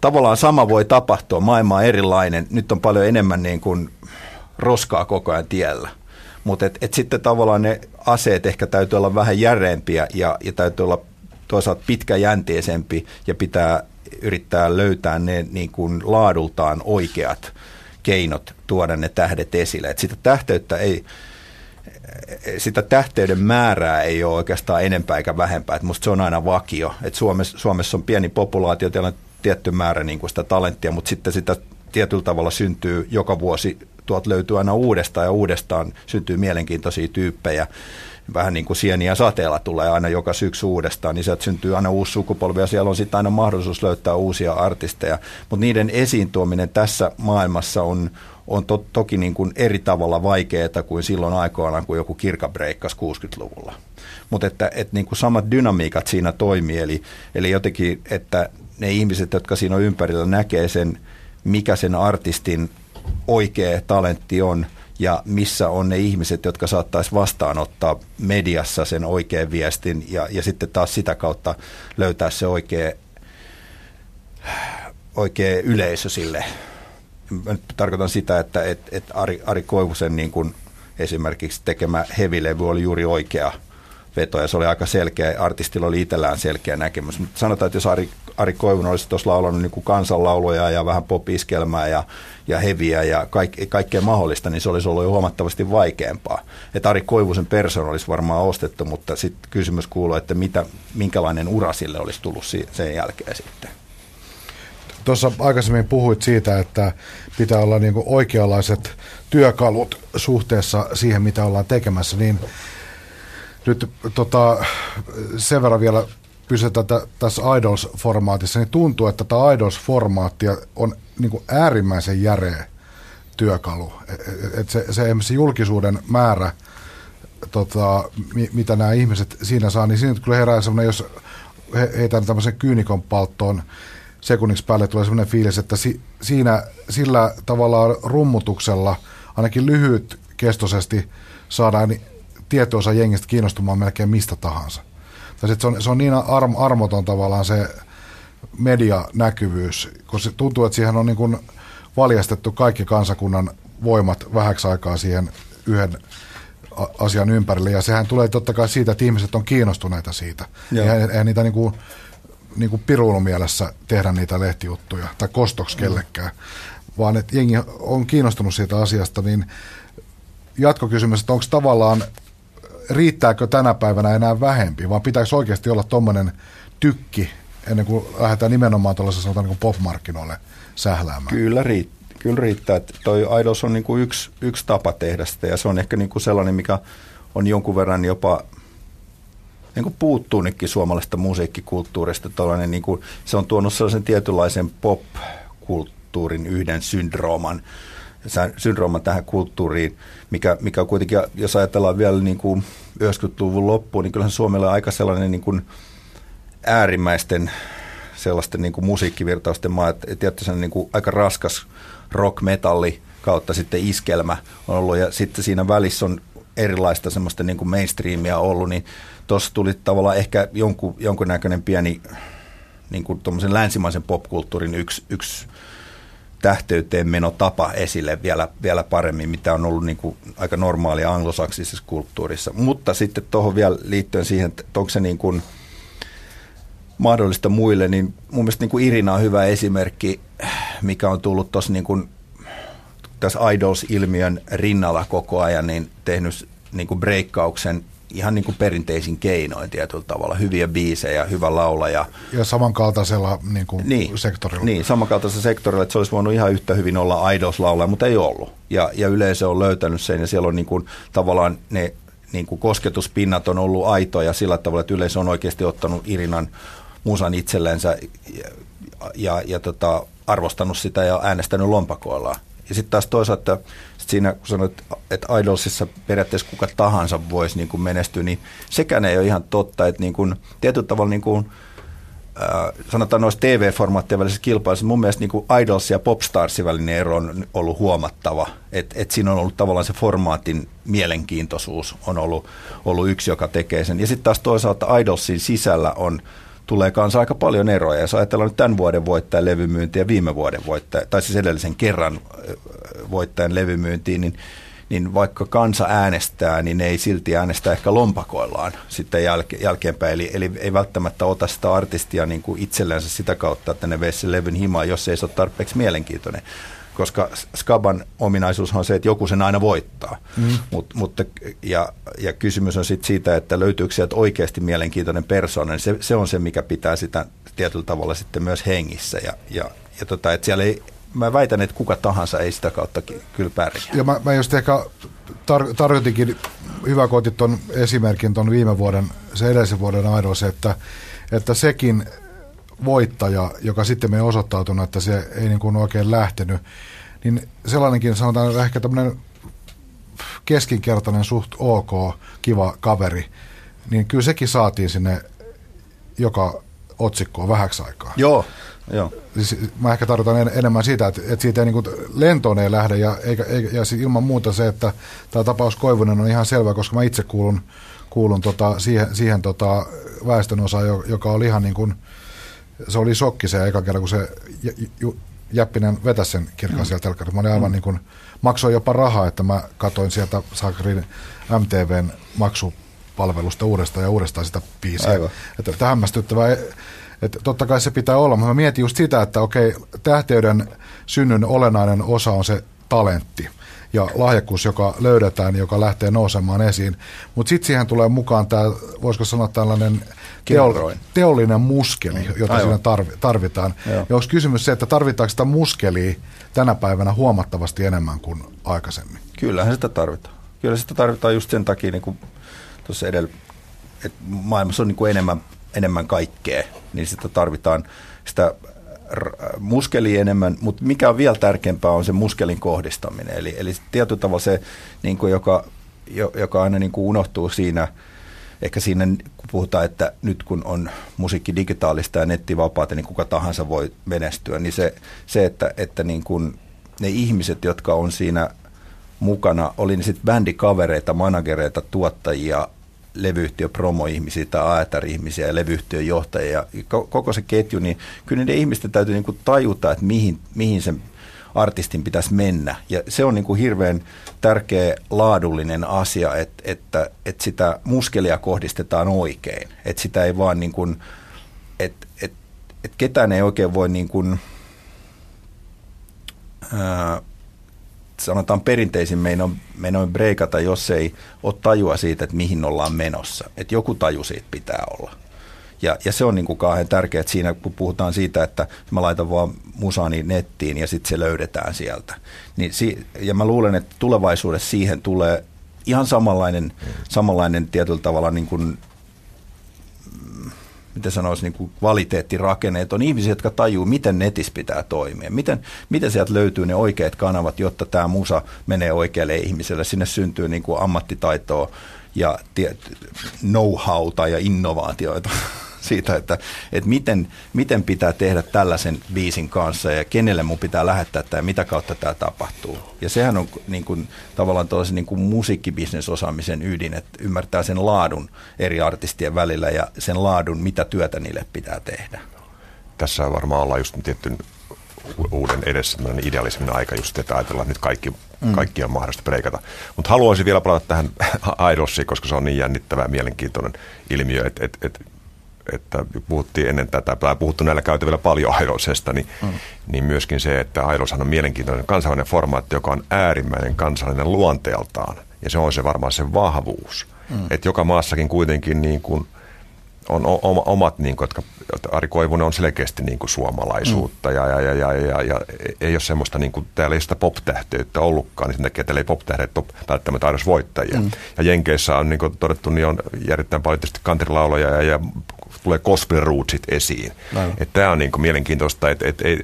tavallaan sama voi tapahtua, maailma on erilainen. Nyt on paljon enemmän niin kun roskaa koko ajan tiellä. Mutta et, et sitten tavallaan ne aseet ehkä täytyy olla vähän järeempiä ja, ja täytyy olla toisaalta pitkäjänteisempi ja pitää yrittää löytää ne niin kuin laadultaan oikeat keinot tuoda ne tähdet esille. Et sitä tähteyttä ei, sitä tähteyden määrää ei ole oikeastaan enempää eikä vähempää. Et musta se on aina vakio. Et Suomessa, Suomessa on pieni populaatio, teillä on tietty määrä niin kuin sitä talenttia, mutta sitten sitä tietyllä tavalla syntyy joka vuosi. Tuot löytyy aina uudestaan ja uudestaan syntyy mielenkiintoisia tyyppejä. Vähän niin kuin sieniä sateella tulee aina joka syksy uudestaan, niin sieltä syntyy aina uusi sukupolvi ja siellä on sitten aina mahdollisuus löytää uusia artisteja. Mutta niiden esiin tuominen tässä maailmassa on, on to, toki niin kuin eri tavalla vaikeaa kuin silloin aikoinaan, kun joku Kirka breikkasi kuusikymmentäluvulla. Mutta että, että niin kuin samat dynamiikat siinä toimii, eli, eli jotenkin, että ne ihmiset, jotka siinä on ympärillä, näkee sen, mikä sen artistin oikea talentti on. Ja missä on ne ihmiset, jotka saattaisi vastaanottaa mediassa sen oikean viestin ja, ja sitten taas sitä kautta löytää se oikea, oikea yleisö sille. Mä nyt tarkoitan sitä, että et, et Ari, Ari Koivusen niin kun esimerkiksi tekemä hevilevy oli juuri oikea veto ja se oli aika selkeä. Artistilla oli itsellään selkeä näkemys. Mutta sanotaan, että jos Ari, Ari Koivunen olisi tuossa laulanut niin kuin kansanlauluja ja vähän pop-iskelmää ja, ja heviä ja kaik, kaikkea mahdollista, niin se olisi ollut jo huomattavasti vaikeampaa. Että Ari Koivusen persoon olisi varmaan ostettu, mutta sitten kysymys kuuluu, että mitä, minkälainen ura sille olisi tullut sen jälkeen sitten. Tuossa aikaisemmin puhuit siitä, että pitää olla niin kuin oikeanlaiset työkalut suhteessa siihen, mitä ollaan tekemässä, niin nyt tota, sen verran vielä pysytään t- tässä Idols-formaatissa, niin tuntuu, että tämä Idols-formaattia on niin kuin äärimmäisen järeä työkalu. Et se, se, se julkisuuden määrä, tota, mi- mitä nämä ihmiset siinä saa, niin siinä kyllä herää sellainen, jos he, heitään tämmöisen kyynikon palttoon sekunniksi päälle, tulee sellainen fiilis, että si- siinä, sillä tavallaan rummutuksella ainakin lyhytkestoisesti saadaan niin tietty osa jengistä kiinnostumaan melkein mistä tahansa. Tai sit se, on, se on niin arm, armoton tavallaan se medianäkyvyys, kun se tuntuu, että siihen on niin kuin valjastettu kaikki kansakunnan voimat vähäksi aikaa siihen yhden asian ympärille. Ja sehän tulee totta kai siitä, että ihmiset on kiinnostuneita siitä. Eihän, eihän niitä niin kuin, niin kuin piruilumielessä tehdä niitä lehtijuttuja tai kostoksi kellekään, vaan että jengi on kiinnostunut siitä asiasta, niin jatkokysymys, että onko tavallaan, riittääkö tänä päivänä enää vähempi, vaan pitäisi oikeasti olla tuommoinen tykki, ennen kuin lähdetään nimenomaan tuollaisen sanotaan niin kuin pop-markkinoille sähläämään? Kyllä, riitt- kyllä riittää. Toi Idols on niin kuin yksi, yksi tapa tehdä sitä, ja se on ehkä niin kuin sellainen, mikä on jonkun verran jopa niin kuin puuttuunikin suomalaisesta musiikkikulttuurista. Tuollainen niin kuin, se on tuonut sellaisen tietynlaisen pop-kulttuurin yhden syndrooman, syndrooma tähän kulttuuriin, mikä, mikä kuitenkin, jos ajatellaan vielä niin kuin yhdeksänkymmentäluvun loppuun, niin kyllähän Suomella on aika sellainen niin kuin äärimmäisten sellaisten niin kuin musiikkivirtausten maa, että tietysti niin kuin aika raskas rock-metalli kautta sitten iskelmä on ollut, ja sitten siinä välissä on erilaista semmoista niin kuin mainstreamia ollut, niin tuossa tuli tavallaan ehkä jonkun, jonkunnäköinen pieni niin kuin tuommoisen länsimaisen popkulttuurin yksi, yksi tähteyteen menotapa esille vielä, vielä paremmin, mitä on ollut niin kuin aika normaalia anglosaksisessa kulttuurissa. Mutta sitten tuohon vielä liittyen siihen, että onko se niin kuin mahdollista muille, niin mun mielestä niin kuin Irina on hyvä esimerkki, mikä on tullut tuossa niin kuin tässä Idols-ilmiön rinnalla koko ajan, niin tehnyt niin kuin breikkauksen ihan niin kuin perinteisin keinoin tietyllä tavalla. Hyviä biisejä, hyvä laulaja. Ja samankaltaisella niin kuin niin, sektorilla. Niin, samankaltaisella sektorilla, että se olisi voinut ihan yhtä hyvin olla Idols-laulaja, mutta ei ollut. Ja, ja yleisö on löytänyt sen, ja siellä on niin kuin tavallaan ne niin kuin kosketuspinnat on ollut aitoja sillä tavalla, että yleisö on oikeasti ottanut Irinan musan itsellensä ja, ja, ja tota, arvostanut sitä ja äänestänyt lompakoillaan. Ja sitten taas toisaalta, sit siinä kun sanoit, että Idolsissa periaatteessa kuka tahansa voisi niin kuin menestyä, niin sekään ei ole ihan totta, että niin kuin, tietyllä tavalla niin kuin, äh, sanotaan noissa T V-formaattien välisessä kilpailussa, mun mielestä niin kuin Idols ja Popstarsin välinen ero on ollut huomattava, että et siinä on ollut tavallaan se formaatin mielenkiintoisuus on ollut, ollut yksi, joka tekee sen. Ja sitten taas toisaalta Idolsin sisällä on tulee kanssa aika paljon eroja. Jos ajatellaan nyt tämän vuoden voittajan levymyyntiä ja viime vuoden voittajan, tai siis edellisen kerran voittajan levymyyntiin, niin, niin vaikka kansa äänestää, niin ei silti äänestä ehkä lompakoillaan sitten jälke, jälkeenpäin. Eli, eli ei välttämättä ota sitä artistia niin kuin itsellensä sitä kautta, että ne veisi sen levyn himaan, jos ei se ole tarpeeksi mielenkiintoinen. Koska skaban ominaisuus on se, että joku sen aina voittaa. Mm. Mut, mutta, ja, ja kysymys on sitten siitä, että löytyykö sieltä oikeasti mielenkiintoinen persoona, niin se, se on se, mikä pitää sitä tietyllä tavalla sitten myös hengissä. Ja, ja, ja tota, et siellä ei, mä väitän, että kuka tahansa ei sitä kautta kyllä pärjää. Ja mä, mä just ehkä tar- tarjotinkin, hyvä kun otit ton esimerkin ton viime vuoden, se edellisen vuoden Aidos, että, että sekin voittaja, joka sitten me osoittautunut, että se ei niin kuin oikein lähtenyt, niin sellainenkin sanotaan ehkä tämmöinen keskinkertainen suht ok, kiva kaveri, niin kyllä sekin saatiin sinne joka otsikkoon vähäksi aikaa. Joo, joo. Siis mä ehkä tarvitaan en, enemmän sitä, että, että siitä ei niin kuin lentoon ei lähde ja, eikä, ja ilman muuta se, että tämä tapaus Koivunen on ihan selvä, koska mä itse kuulun, kuulun tota, siihen, siihen tota väestönosaan, joka oli ihan niin kuin se oli shokki se eka kerran, kun se Jäppinen vetäsi sen Kirkan mm. sieltä telkkarista. Mä olin aivan mm. niin kuin, maksoin jopa rahaa, että mä katsoin sieltä Sakrin M T V:n maksupalvelusta uudestaan ja uudestaan sitä biisiä. Aivan. Että, että hämmästyttävää, että totta kai se pitää olla, mutta mä mietin just sitä, että okei, tähteyden synnyn olennainen osa on se talentti ja lahjakkuus, joka löydetään, joka lähtee nousemaan esiin. Mutta sitten siihen tulee mukaan tämä, voisiko sanoa tällainen teo, teollinen muskeli, jota Aivan. siinä tarvi, tarvitaan. Aivan. Ja onko kysymys se, että tarvitaanko sitä muskelia tänä päivänä huomattavasti enemmän kuin aikaisemmin? Kyllähän sitä tarvitaan. Kyllä sitä tarvitaan just sen takia, niin kuin tuossa edellä, että maailmassa on niin kuin enemmän, enemmän kaikkea, niin sitä tarvitaan sitä muskeli enemmän, mutta mikä on vielä tärkeämpää on se muskelin kohdistaminen. Eli, eli tietyllä tavalla se, niin kuin joka, joka aina niin kuin unohtuu siinä, ehkä siinä kun puhutaan, että nyt kun on musiikki digitaalista ja netti vapaata, niin kuka tahansa voi menestyä, niin se, se että, että niin kuin ne ihmiset, jotka on siinä mukana, oli ne sitten bändikavereita, managereita, tuottajia, levyyhtiö promo-ihmisiä tai A E T R-ihmisiä ja levyyhtiön johtajia ja koko se ketju, niin kyllä niiden ihmisten täytyy niin kuin tajuta, että mihin, mihin sen artistin pitäisi mennä. Ja se on niin kuin hirveän tärkeä laadullinen asia, että, että, että sitä muskelia kohdistetaan oikein. Että sitä ei vaan niin kuin, että, että, että ketään ei oikein voi niin kuin, ää, sanotaan perinteisin meinoin, meinoin breikata, jos ei ole tajua siitä, että mihin ollaan menossa. Että joku taju siitä pitää olla. Ja, ja se on niin kuin kauhean tärkeää, että siinä kun puhutaan siitä, että mä laitan vaan musaani nettiin ja sitten se löydetään sieltä. Niin si- ja mä luulen, että tulevaisuudessa siihen tulee ihan samanlainen, mm. samanlainen tietyllä tavalla niin kuin, miten sanoisi, niin kuin kvaliteettirakenne, että on ihmisiä, jotka tajuu, miten netissä pitää toimia, miten, miten sieltä löytyy ne oikeat kanavat, jotta tämä musa menee oikealle ihmiselle. Sinne syntyy niin kuin ammattitaitoa ja tie- know-howta ja innovaatioita siitä, että, että miten, miten pitää tehdä tällaisen biisin kanssa ja kenelle mun pitää lähettää tämä ja mitä kautta tämä tapahtuu. Ja sehän on niin kuin, tavallaan tuollaisen niin kuin musiikkibisnesosaamisen ydin, että ymmärtää sen laadun eri artistien välillä ja sen laadun, mitä työtä niille pitää tehdä. Tässä varmaan ollaan just tietyn uuden edessä tämmöinen idealismin aika just, että ajatellaan, että nyt kaikki, mm. kaikki on mahdollista breikata. Mutta haluaisin vielä palata tähän Idolsiin, koska se on niin jännittävä ja mielenkiintoinen ilmiö, että et, et, et puhuttiin ennen tätä, tai puhuttu näillä käytävillä paljon Idolsesta, niin, mm. niin myöskin se, että Idolshan on mielenkiintoinen kansainvälinen formaatti, joka on äärimmäinen kansallinen luonteeltaan, ja se on se varmaan se vahvuus. Mm. Että joka maassakin kuitenkin niin kuin on o- omat, niin kuin, jotka, Ari Koivunen on selkeästi niin kuin suomalaisuutta ja, ja, ja, ja, ja, ja ei ole semmoista, niin kuin, täällä ei sitä pop-tähteyttä ollutkaan, niin sen takia täällä ei pop-tähdet ole välttämättä aina voittajia. Mm. Ja Jenkeissä on niin kuin todettu, niin on järjettäen paljon tietysti country-lauloja ja, ja tulee gospel-rootsit esiin. Tämä on niin kuin mielenkiintoista, että et, et,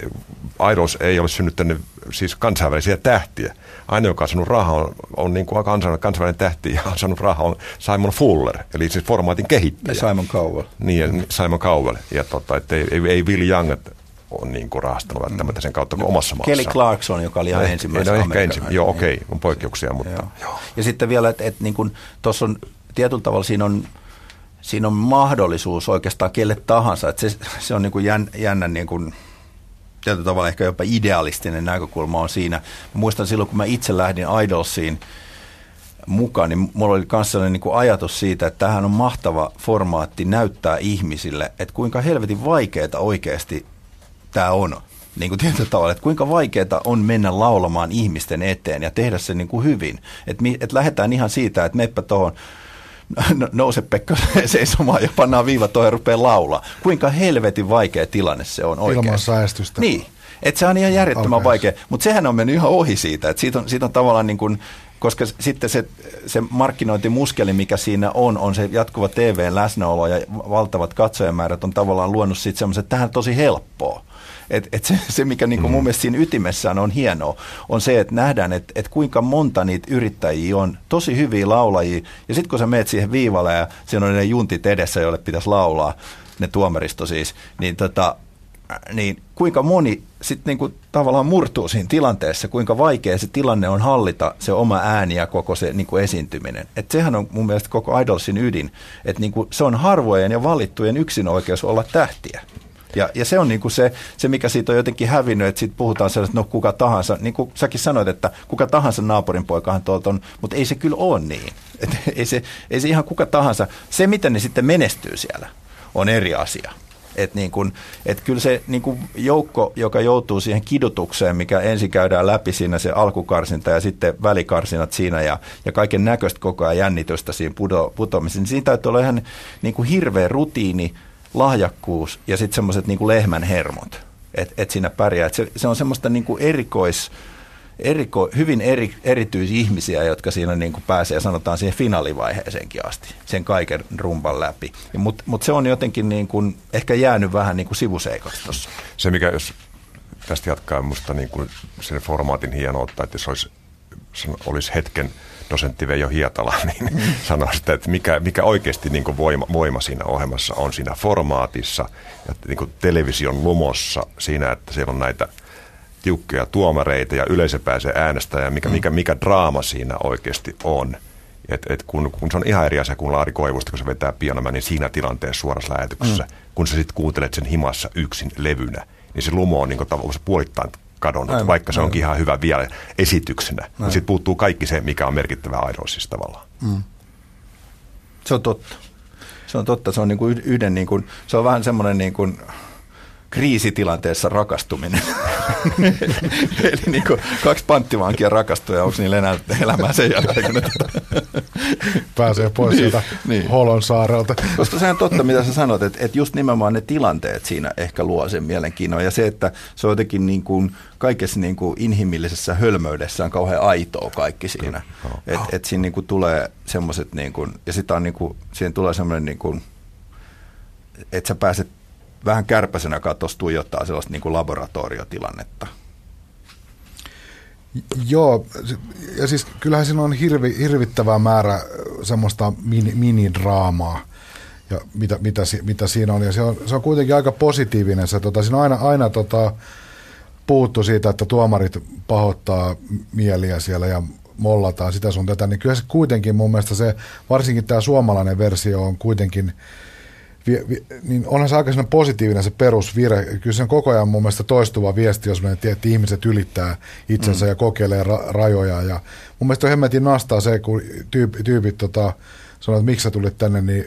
Idols ei ole synnyttänyt siis kansainvälisiä tähtiä. Aina, joka on saanut rahaa, on, on niin kuin kansainvälinen tähti ja on saanut rahaa, on Simon Fuller, eli siis formaatin kehittäjä. Ja Simon Cowell. Niin, Simon Cowell. Ja tota, että ei, ei Will Young on niin kuin rahastanut välttämättä sen kautta kuin omassa maassaan. Kelly Clarkson, joka oli ihan ensimmäisenä amerikkalainen. Joo, okei, okay, on poikkeuksia, mutta joo. Joo. Ja sitten vielä, että et, niin kuin tuossa on tietyllä tavalla siinä on, siinä on mahdollisuus oikeastaan kelle tahansa. Että se, se on niin kuin jän, jännä niin kuin tietyllä tavalla ehkä jopa idealistinen näkökulma on siinä. Mä muistan silloin, kun mä itse lähdin Idolsiin mukaan, niin mulla oli myös sellainen niin kuin ajatus siitä, että tämähän on mahtava formaatti näyttää ihmisille, että kuinka helvetin vaikeaa oikeasti tämä on. Niin kuin tietyllä tavalla, että kuinka vaikeaa on mennä laulamaan ihmisten eteen ja tehdä se niin kuin hyvin. Että et lähdetään ihan siitä, että meppä tuohon. No, nouse Pekka seisomaan ja pannaan viivat tuohon ja rupeaa laulaa. Kuinka helvetin vaikea tilanne se on oikeasti. Ilman säästystä. Niin, että se on ihan järjettömän okay. vaikea, mutta sehän on mennyt ihan ohi siitä, että siitä on, siitä on tavallaan niin kuin, koska sitten se, se markkinointimuskeli, mikä siinä on, on se jatkuva T V:n läsnäolo ja valtavat katsojamäärät on tavallaan luonut sitten semmoisen, että tämähän on tosi helppoa. Et, et se, se, mikä niinku mun mielestä siinä ytimessään on hienoa, on se, että nähdään, että et kuinka monta niitä yrittäjiä on, tosi hyviä laulajia. Ja sitten kun sä meet siihen viivalle ja siinä on ne juntit edessä, joille pitäisi laulaa, ne tuomaristo siis, niin, tota, niin kuinka moni sitten niinku tavallaan murtuu siinä tilanteessa, kuinka vaikea se tilanne on hallita se oma ääni ja koko se niinku esiintyminen. Et sehän on mun mielestä koko Idolsin ydin, että niinku se on harvojen ja valittujen yksinoikeus olla tähtiä. Ja, ja se on niinku se, se, mikä siitä on jotenkin hävinnyt, että siitä puhutaan sellaista, no kuka tahansa, niin kuin säkin sanoit, että kuka tahansa naapurinpoikahan tuolta on, mutta ei se kyllä ole niin. Et ei, se, ei se ihan kuka tahansa, se miten ne sitten menestyy siellä on eri asia. Että niin kun, et kyllä se niin kun joukko, joka joutuu siihen kidutukseen, mikä ensin käydään läpi siinä se alkukarsinta ja sitten välikarsinat siinä ja, ja kaiken näköistä koko ajan jännitystä siinä puto, putoamisessa, niin siinä täytyy olla ihan niin kun hirveä rutiini, lahjakkuus ja sitten semmoiset niinku lehmän hermot, että et siinä pärjää. Et se, se on semmoista niinku erikois, eriko, hyvin eri, erityisihmisiä, jotka siinä niinku pääsee, sanotaan, siihen finaalivaiheeseenkin asti, sen kaiken rumban läpi. Mutta mut se on jotenkin niinku ehkä jäänyt vähän niinku sivuseikaksi tuossa. Se, mikä jos tästä jatkaa minusta niinku sen formaatin hienoutta, että jos olisi, olisi hetken dosentti Veijo Hietala, niin mm. sanoi sitä, että mikä, mikä oikeasti niin kuin voima, voima siinä ohjelmassa on siinä formaatissa ja niin kuin television lumossa siinä, että siellä on näitä tiukkoja tuomareita ja yleisö pääsee äänestämään, mikä, mm. mikä, mikä draama siinä oikeasti on. Et, et kun, kun se on ihan eri asia kuin Laari Koivusta, kun se vetää pianomäni niin siinä tilanteessa suorassa lähetyksessä, mm. kun sä sitten kuuntelet sen himassa yksin levynä, niin se lumo on niin kuin tavallaan puolittain kadonnut, aivan, vaikka se aivan. onkin ihan hyvä vielä esityksenä. Sitten puuttuu kaikki se, mikä on merkittävää Idolsissa tavallaan. Mm. Se on totta. Se on totta. Se on, niinku yhden, niinku, se on vähän semmoinen niinku kriisitilanteessa rakastuminen. Eli niinku kaksi panttivankia rakastuu ja onko niillä enää elämää sen jälkeen? Pääsee pois sieltä niin, Holon saarelta. Koska sehän on totta, mitä sä sanot, että, että just nimenomaan ne tilanteet siinä ehkä luo sen mielenkiinnon. Ja se, että se on jotenkin niin kuin kaikessa niin kuin inhimillisessä hölmöydessä on kauhean aitoa kaikki siinä. Että et siinä niin kuin tulee semmoiset, niin kuin, ja sitä on niin kuin, siihen tulee semmoinen, niin kuin, että sä pääset vähän kärpäsenä katsossa tuijottaa sellaista niin kuin laboratoriotilannetta. Joo, ja siis kyllähän siinä on hirvi, hirvittävää määrä semmoista mini, minidraamaa, ja mitä, mitä, mitä siinä on. Ja se on, se on kuitenkin aika positiivinen. Se, tota, siinä on aina, aina tota, puhuttu siitä, että tuomarit pahoittaa mieliä siellä ja mollataan sitä sun tätä. Niin kyllä se kuitenkin mun mielestä se, varsinkin tämä suomalainen versio on kuitenkin, vi, vi, niin onhan se aika positiivinen se perusvire. Kyllä se on koko ajan mun mielestä toistuva viesti, jos me tiedät, että ihmiset ylittää itsensä mm. ja kokeilee ra, rajoja. Ja mun mielestä on hemmetin nastaa se, kun tyyp, tyypit tota, sanoo, että miksi sä tulit tänne, niin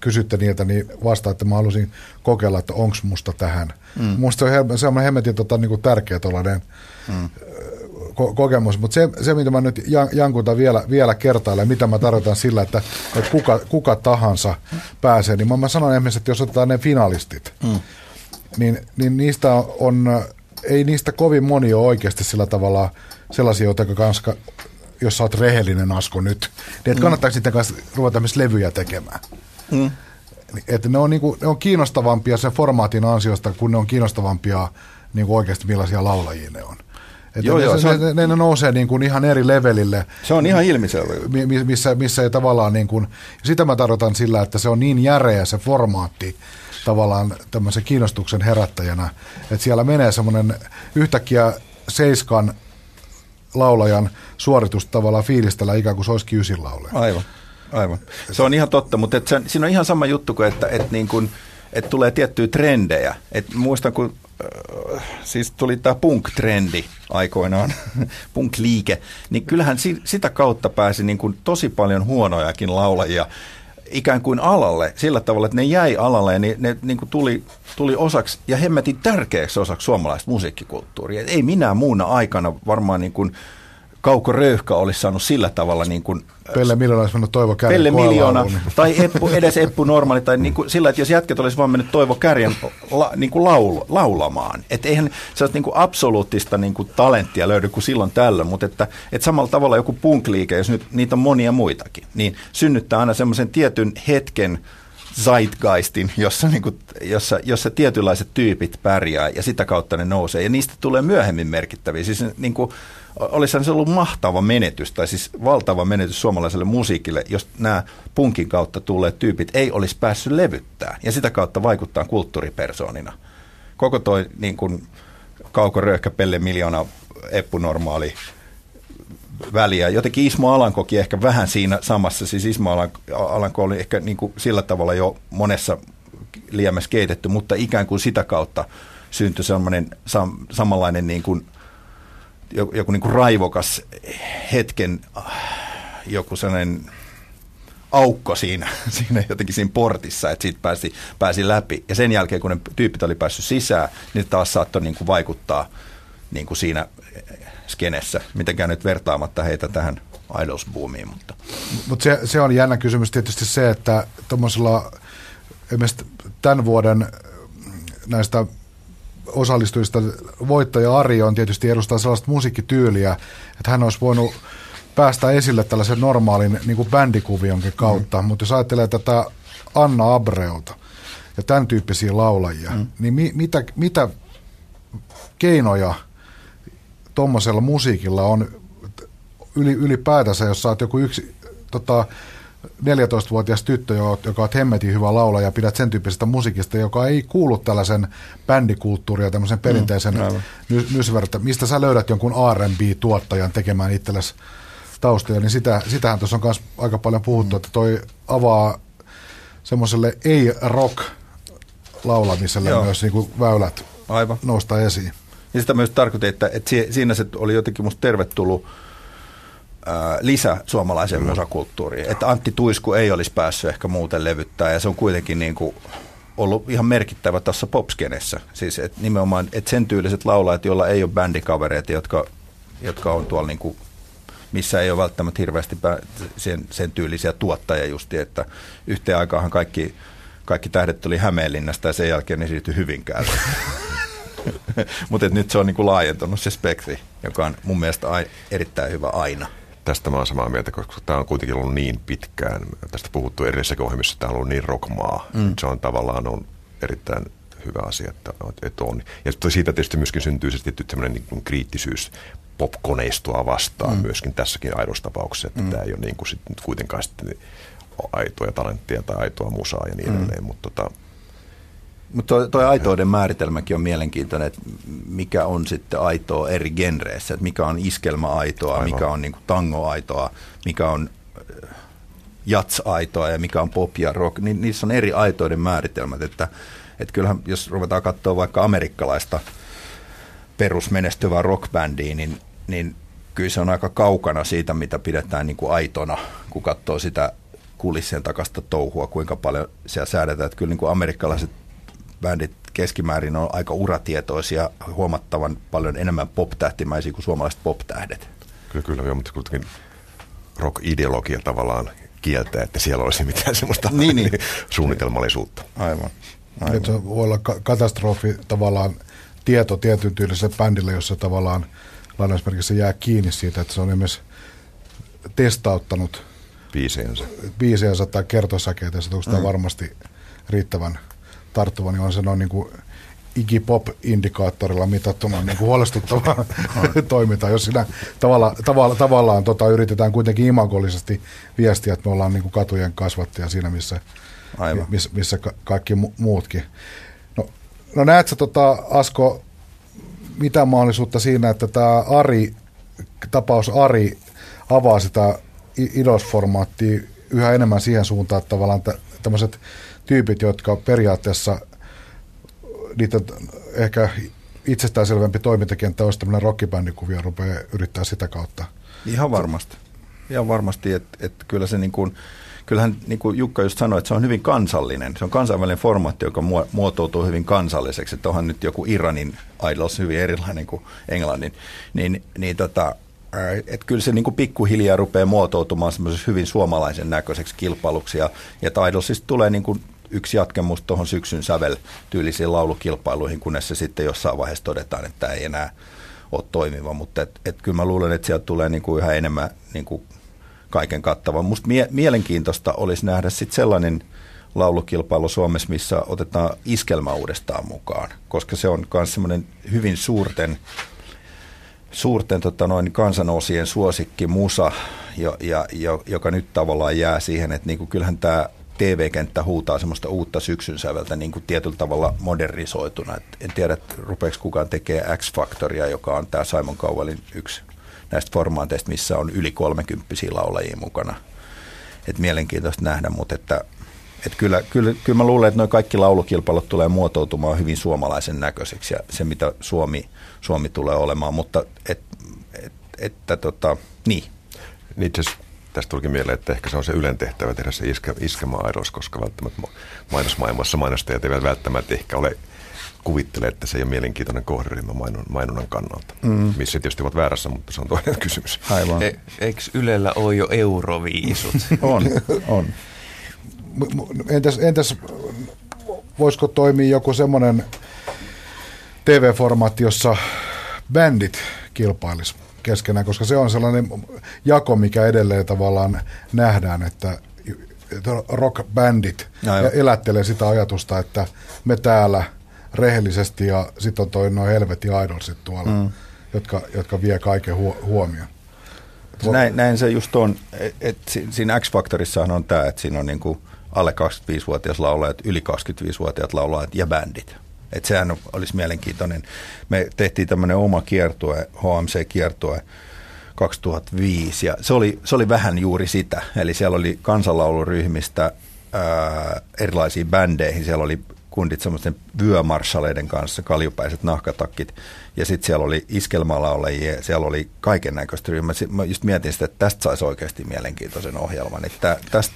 kysytte niiltä, niin vastaa, että mä halusin kokeilla, että onks musta tähän. Mm. Musta se on semmoinen hemmetin tota, niin kuin tärkeä tuollainen mm. ko- kokemus, mutta se, se, mitä mä nyt jankutan vielä, vielä kertailen, mitä mä tarjotan sillä, että, että kuka, kuka tahansa pääsee, niin mä, mä sanon esimerkiksi, että jos otetaan ne finalistit, mm. niin, niin niistä on, ei niistä kovin moni ole oikeasti sillä tavalla sellaisia, joita kanssa, jos sä oot rehellinen Asko nyt, niin että kannattaako niiden kanssa ruveta myös levyjä tekemään. Mm. Että ne on, niinku, ne on kiinnostavampia sen formaatin ansiosta, kun ne on kiinnostavampia niinku oikeasti millaisia laulajia ne on. Joo, ne, joo, se, on ne, ne nousee niinku ihan eri levelille. Se on ihan ilmiselvä. Missä, missä ei tavallaan, niinku, sitä mä tarkoitan sillä, että se on niin järeä se formaatti tavallaan tämmöisen kiinnostuksen herättäjänä. Että siellä menee semmoinen yhtäkkiä seiskan laulajan suoritus tavallaan fiilistellä ikään kuin se olisikin ysin laulaja. Aivan. Aivan. Se on ihan totta, mutta et sen, siinä on ihan sama juttu kuin, että et niin kun, et tulee tiettyjä trendejä. Et muistan, kun äh, siis tuli tämä punk-trendi aikoinaan, punk-liike, niin kyllähän si, sitä kautta pääsi niin kun tosi paljon huonojakin laulajia ikään kuin alalle, sillä tavalla, että ne jäi alalle ja ne, ne niin kun tuli, tuli osaksi ja hemmetin tärkeäksi osaksi suomalaista musiikkikulttuuria. Et ei minä muuna aikana varmaan niin kun Kauko Röyhkä olisi saanut sillä tavalla niin kuin Pelle Miljoona olisi mennyt Toivo Kärjen Pelle Miljoona tai Eppu, edes Eppu Normaali tai niin kuin sillä, että jos jätket olisi vaan mennyt Toivo Kärjen la, niin kuin laul, laulamaan. Että eihän sellaista niin kuin absoluuttista niin kuin talenttia löydy kuin silloin tällöin, mutta että, että samalla tavalla joku punk-liike, jos nyt niitä on monia muitakin, niin synnyttää aina semmoisen tietyn hetken zeitgeistin, jossa, niin kuin, jossa, jossa tietynlaiset tyypit pärjää ja sitä kautta ne nousee ja niistä tulee myöhemmin merkittäviä. Siis niin kuin olisihan se ollut mahtava menetys, tai siis valtava menetys suomalaiselle musiikille, jos nämä punkin kautta tulleet tyypit ei olisi päässyt levyttämään ja sitä kautta vaikuttaa kulttuuripersoonina. Koko toi niin kuin Kauko Röyhkä, Pelle Miljoona, Eppu Normaali väliä. Jotenkin Ismo Alankokin ehkä vähän siinä samassa, siis Ismo Alanko oli ehkä niin kuin sillä tavalla jo monessa liemessä keitetty, mutta ikään kuin sitä kautta syntyi sellainen sam, samanlainen niin kuin joku niin kuin raivokas hetken, joku sellainen aukko siinä, siinä jotenkin siinä portissa, että siitä pääsi, pääsi läpi. Ja sen jälkeen, kun ne tyypit oli päässyt sisään, niin taas saattoi niin kuin vaikuttaa niin kuin siinä skenessä. Mitenkään nyt vertaamatta heitä tähän Idols-boomiin. Mutta Mut se, se on jännä kysymys tietysti se, että tuommoisella esimerkiksi tämän vuoden näistä osallistujista voittaja Ari on tietysti edustaa sellaista musiikkityyliä, että hän olisi voinut päästä esille tällaisen normaalin niin kuin bändikuvionkin kautta, mm. mutta jos ajattelee tätä Anna Abreota ja tämän tyyppisiä laulajia, mm. niin mi- mitä, mitä keinoja tuommoisella musiikilla on yli, ylipäätänsä, jos sä oot joku yksi tota, neljätoistavuotias tyttö, joka on hemmetin hyvä laulaja ja pidät sen tyyppisestä musiikista, joka ei kuulu tällaisen bändikulttuuria, tämmöisen perinteisen mm, nysvertä. Mistä sä löydät jonkun R and B-tuottajan tekemään itsellesi taustoja, niin sitä, sitähän tuossa on myös aika paljon puhuttu, mm. että toi avaa semmoiselle ei-rock-laulamiselle Joo. myös niin kuin väylät Aivan. nousta esiin. Ja sitä myös tarkoitin, että, että siinä se oli jotenkin musta tervetullut lisä suomalaiseen musakulttuuriin. Että Antti Tuisku ei olisi päässyt ehkä muuten levyttää ja se on kuitenkin niin kuin ollut ihan merkittävä tässä popskenessä. Siis et nimenomaan et sen tyyliset laulajat, joilla ei ole bändikavereita, jotka, jotka on tuolla niin kuin, missä ei ole välttämättä hirveästi sen, sen tyylisiä tuottajia justi, että yhteen aikaanhan kaikki, kaikki tähdet tuli Hämeenlinnasta ja sen jälkeen ne siirtyi Hyvinkäälle. Mutta nyt se on niin kuin laajentunut se spektri, joka on mun mielestä a- erittäin hyvä aina. Tästä mä oon samaa mieltä, koska tämä on kuitenkin ollut niin pitkään. Tästä puhuttu erilaisissa ohjelmissa, tämä on ollut niin rockmaa. Mm. Se on tavallaan on erittäin hyvä asia, että, että on. Ja siitä tietysti myöskin syntyy se tietty sellainen niin kriittisyys popkoneistoa vastaan mm. myöskin tässäkin aidossa tapauksessa. Että mm. tämä ei ole niin kuin sit, kuitenkaan sitten aitoja talenttia tai aitoa musaa ja niin mm. edelleen. Mutta tota, Mut toi, toi aitouden määritelmäkin on mielenkiintoinen, että mikä on sitten aitoa eri genreissä, että mikä on iskelmäaitoa, aivan, mikä on niinku tangoaitoa, mikä on jatsaitoa ja mikä on pop ja rock, niin niissä on eri aitoiden määritelmät, että et kyllähän jos ruvetaan katsoa vaikka amerikkalaista perusmenestyvää rockbändiä, niin, niin kyllä se on aika kaukana siitä, mitä pidetään niinku aitona, kun katsoo sitä kulissien takasta touhua, kuinka paljon siellä säädetään, että kyllä niinku amerikkalaiset bändit keskimäärin on aika uratietoisia, huomattavan paljon enemmän pop-tähtimäisiä kuin suomalaiset pop-tähdet. Kyllä, kyllä joo, mutta kuitenkin rock-ideologia tavallaan kieltää, että siellä olisi mitään semmoista niin, niin. suunnitelmallisuutta. Aivan. Aivan. Nyt se voi olla katastrofi tavallaan tieto tietyn tyyliselle bändille, jossa tavallaan lainausmerkissä jää kiinni siitä, että se on esimerkiksi testauttanut biisejänsä, biisejänsä tai kertosäkeitä, että onko mm. tämä varmasti riittävän tarttuva, niin on se noin niin kuin Iggy-pop-indikaattorilla mitattuna niin kuin huolestuttavaa toimintaa, jos siinä tavalla, tavalla, tavallaan tota, yritetään kuitenkin imagollisesti viestiä, että me ollaan niin kuin katujen kasvattajia siinä, missä, missä, missä ka- kaikki mu- muutkin. No, no näet sä, tota, Asko, mitä mahdollisuutta siinä, että tämä Ari, tapaus Ari avaa sitä idosformaattia yhä enemmän siihen suuntaan, että tavallaan t- tämmöiset tyypit, jotka periaatteessa niitä ehkä itsestäänselvempi toimintakenttä olisi tämmöinen rockibändikuvio, rupeaa yrittää sitä kautta. Ihan varmasti. Ihan varmasti, että et kyllä se niin kuin, kyllähän niin kuin Jukka just sanoi, että se on hyvin kansallinen. Se on kansainvälinen formaatti, joka muotoutuu hyvin kansalliseksi. Että onhan nyt joku Iranin Idols hyvin erilainen kuin Englannin. Niin, niin tota, että kyllä se niin kuin pikkuhiljaa rupeaa muotoutumaan semmoisessa hyvin suomalaisen näköiseksi kilpailuksi. Ja, ja Idolsista tulee niin kuin yksi jatkemus tuohon syksyn säveltyylisiin laulukilpailuihin, kunnes se sitten jossain vaiheessa todetaan, että tämä ei enää ole toimiva. Mutta et, et kyllä mä luulen, että sieltä tulee niin kuin yhä enemmän niin kuin kaiken kattava. Musta mie- mielenkiintoista olisi nähdä sitten sellainen laulukilpailu Suomessa, missä otetaan iskelmä uudestaan mukaan, koska se on myös semmoinen hyvin suurten... suurten tota noin, kansanosien suosikki musa, jo, ja, jo, joka nyt tavallaan jää siihen, että niinku, kyllähän tämä T V-kenttä huutaa semmoista uutta syksyn säveltä niinku, tietyllä tavalla modernisoituna. Et en tiedä, että rupeeko kukaan tekee X-Factoria, joka on tämä Simon Cowellin yksi näistä formaateista, missä on yli kolmekymppisiä laulajia mukana. Et mielenkiintoista nähdä, mutta että, et kyllä, kyllä, kyllä mä luulen, että nuo kaikki laulukilpailut tulee muotoutumaan hyvin suomalaisen näköiseksi ja se, mitä Suomi... Suomi tulee olemaan, mutta että et, et, et, tota, niin. Itse asiassa tästä tulikin mieleen, että ehkä se on se Ylen tehtävä tehdä se iskä, iskemäaidos, koska välttämättä mainosmaailmassa mainostajat eivät välttämättä ehkä ole kuvittele, että se ei ole mielenkiintoinen kohderyhmä mainonnan kannalta. Mm. Missä tietysti ovat väärässä, mutta se on toinen kysymys. Aivan. E, eikö Ylellä ole jo euroviisut? on, on. Entäs, entäs voisiko toimia joku semmoinen T V-formaatti, jossa bändit kilpailisi keskenään, koska se on sellainen jako, mikä edelleen tavallaan nähdään, että rockbändit elättelee sitä ajatusta, että me täällä rehellisesti ja sitten on toi noin helvetin idolsit tuolla, mm. jotka, jotka vie kaiken huomioon. Näin, näin se just on, että siinä X-Factorissahan on tämä, että siinä on niinku alle kaksikymmentäviisivuotias laulajat, yli kaksikymmentäviisivuotiaat laulajat ja bändit. Että sehän olisi mielenkiintoinen. Me tehtiin tämmöinen oma kiertue, H M C-kiertue kaksituhattaviisi, ja se oli, se oli vähän juuri sitä. Eli siellä oli kansanlauluryhmistä ää, erilaisiin bändeihin. Siellä oli kundit semmoisten vyömarssaleiden kanssa, kaljupäiset nahkatakit, ja sitten siellä oli iskelmälaulajia, siellä oli kaiken näköistä ryhmää. Mä just mietin sitä, että tästä saisi oikeasti mielenkiintoisen ohjelman.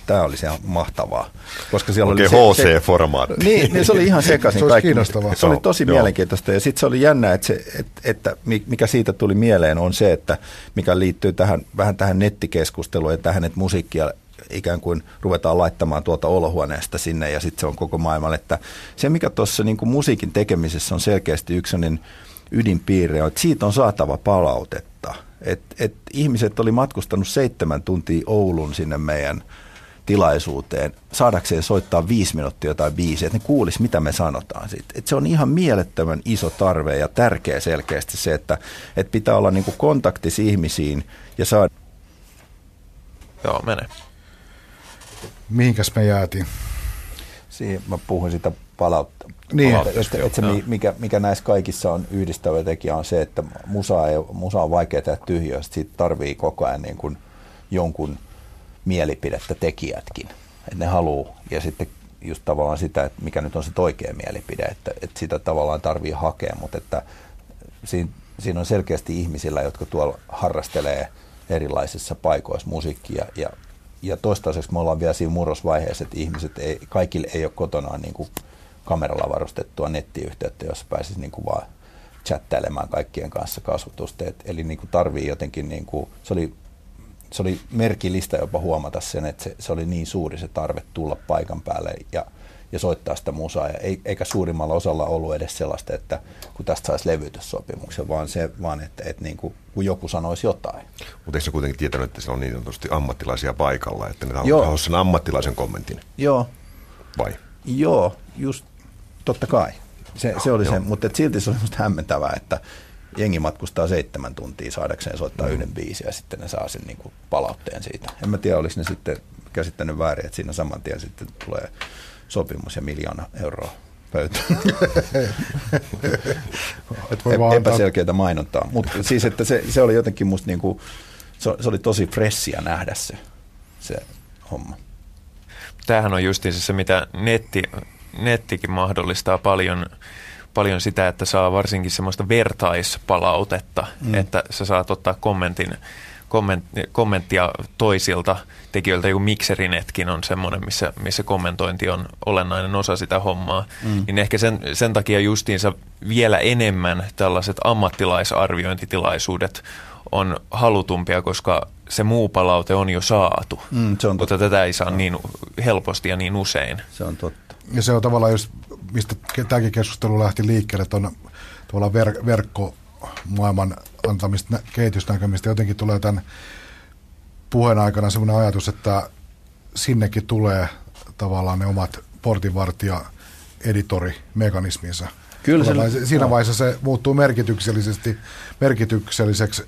Tämä oli se mahtavaa. Koska siellä okay, oli se, H C-formaatti. Se, niin, niin, se oli ihan sekaisin. Se kaikki, se oli tosi joo. mielenkiintoista, ja sitten se oli jännä, että, se, että, että mikä siitä tuli mieleen on se, että mikä liittyy tähän, vähän tähän nettikeskusteluun ja tähän, että musiikkia ikään kuin ruvetaan laittamaan tuolta olohuoneesta sinne ja sitten se on koko maailmalle. Että se, mikä tuossa niin kuin musiikin tekemisessä on selkeästi yksi ydinpiirre, on, että siitä on saatava palautetta. Et, et ihmiset oli matkustanut seitsemän tuntia Oulun sinne meidän tilaisuuteen saadakseen soittaa viisi minuuttia jotain biisiä, että ne kuulisi, mitä me sanotaan siitä. Et se on ihan mielettömän iso tarve ja tärkeä selkeästi se, että et pitää olla niin kuin kontaktissa ihmisiin ja saada... Joo, mene. Mihinkäs me jäätiin? Siihen mä puhuin sitä palautta. Niin. Että, että se, mikä, mikä näissä kaikissa on yhdistävä tekijä, on se, että musa, ei, musa on vaikea tehdä tyhjää, siitä tarvii koko ajan niin kuin jonkun mielipidettä tekijätkin, että ne haluaa. Ja sitten just tavallaan sitä, että mikä nyt on se oikea mielipide, että, että sitä tavallaan tarvii hakea, mutta että siinä, siinä on selkeästi ihmisillä, jotka tuolla harrastelee erilaisissa paikoissa musiikkia. Ja, ja toistaiseksi me ollaan vielä siinä murrosvaiheessa, että ihmiset ei, kaikille ei ole kotonaan niin kuin kameralla varustettua nettiyhteyttä, jossa pääsisi niin kuin vaan chattailemaan kaikkien kanssa kasvatusta. Et, eli niin kuin tarvii jotenkin, niin kuin, se, oli, se oli merkillistä jopa huomata sen, että se, se oli niin suuri se tarve tulla paikan päälle ja, ja soittaa sitä musaa. Ja ei, eikä suurimmalla osalla ollut edes sellaista, että kun tästä saisi levytyssopimuksen, vaan se, vaan että, että niin kuin, kun joku sanoisi jotain. Mutta eikö se kuitenkin tietänyt, että siellä on niin sanotusti ammattilaisia paikalla, että ne haluaisivat sen ammattilaisen kommentin? Joo. Vai? Joo, just. Totta kai, se, se oli se, mutta silti se oli musta hämmentävää, että jengi matkustaa seitsemän tuntia saadakseen soittaa mm. yhden biisin ja sitten ne saa sen niin kuin palautteen siitä. En mä tiedä, olis ne sitten käsittänyt väärin, että siinä saman tien sitten tulee sopimus ja miljoona euroa pöytään. Epäselkeätä mainontaa, mutta siis että se, se oli jotenkin musta niin kuin, se, se oli tosi fressiä nähdä se, se homma. Tämähän on justiinsa se, mitä netti... Nettikin mahdollistaa paljon, paljon sitä, että saa varsinkin semmoista vertaispalautetta, mm. että sä saat ottaa kommentin, komment, kommenttia toisilta tekijöiltä. Joku Mikserinetkin on semmoinen, missä, missä kommentointi on olennainen osa sitä hommaa. Mm. Niin ehkä sen, sen takia justiinsa vielä enemmän tällaiset ammattilaisarviointitilaisuudet on halutumpia, koska se muu palaute on jo saatu, mm, se on mutta totta. Tätä ei saa niin helposti ja niin usein. Se on totta. Ja se on tavallaan, jos, mistä tämäkin keskustelu lähti liikkeelle, tuon tavallaan ver- verkkomaailman antamista kehitysnäkymistä, jotenkin tulee tämän puheen aikana sellainen ajatus, että sinnekin tulee tavallaan ne omat portinvartija-editori-mekanisminsa. Kyllä se, siinä no. vaiheessa se muuttuu merkityksellisesti, merkitykselliseksi,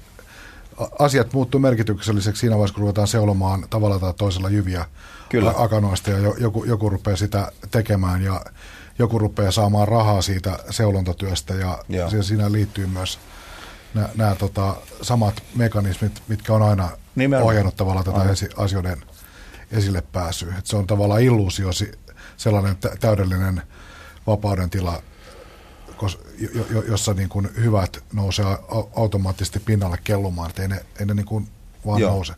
asiat muuttuu merkitykselliseksi siinä vaiheessa, kun ruvetaan seulomaan tavalla tai toisella jyviä. Kyllä. Akanoista ja joku, joku rupeaa sitä tekemään ja joku rupeaa saamaan rahaa siitä seulontatyöstä ja, ja. siinä liittyy myös nämä tota, samat mekanismit, mitkä on aina nimenomaan ohjannut tavallaan tätä aina asioiden esille pääsyä. Et se on tavallaan illuusio, sellainen t- täydellinen vapauden tila, kos, jo, jo, jossa niin kun hyvät nousee automaattisesti pinnalle kellumaan, ettei ne, ei ne niin kun vaan Joo. nouse.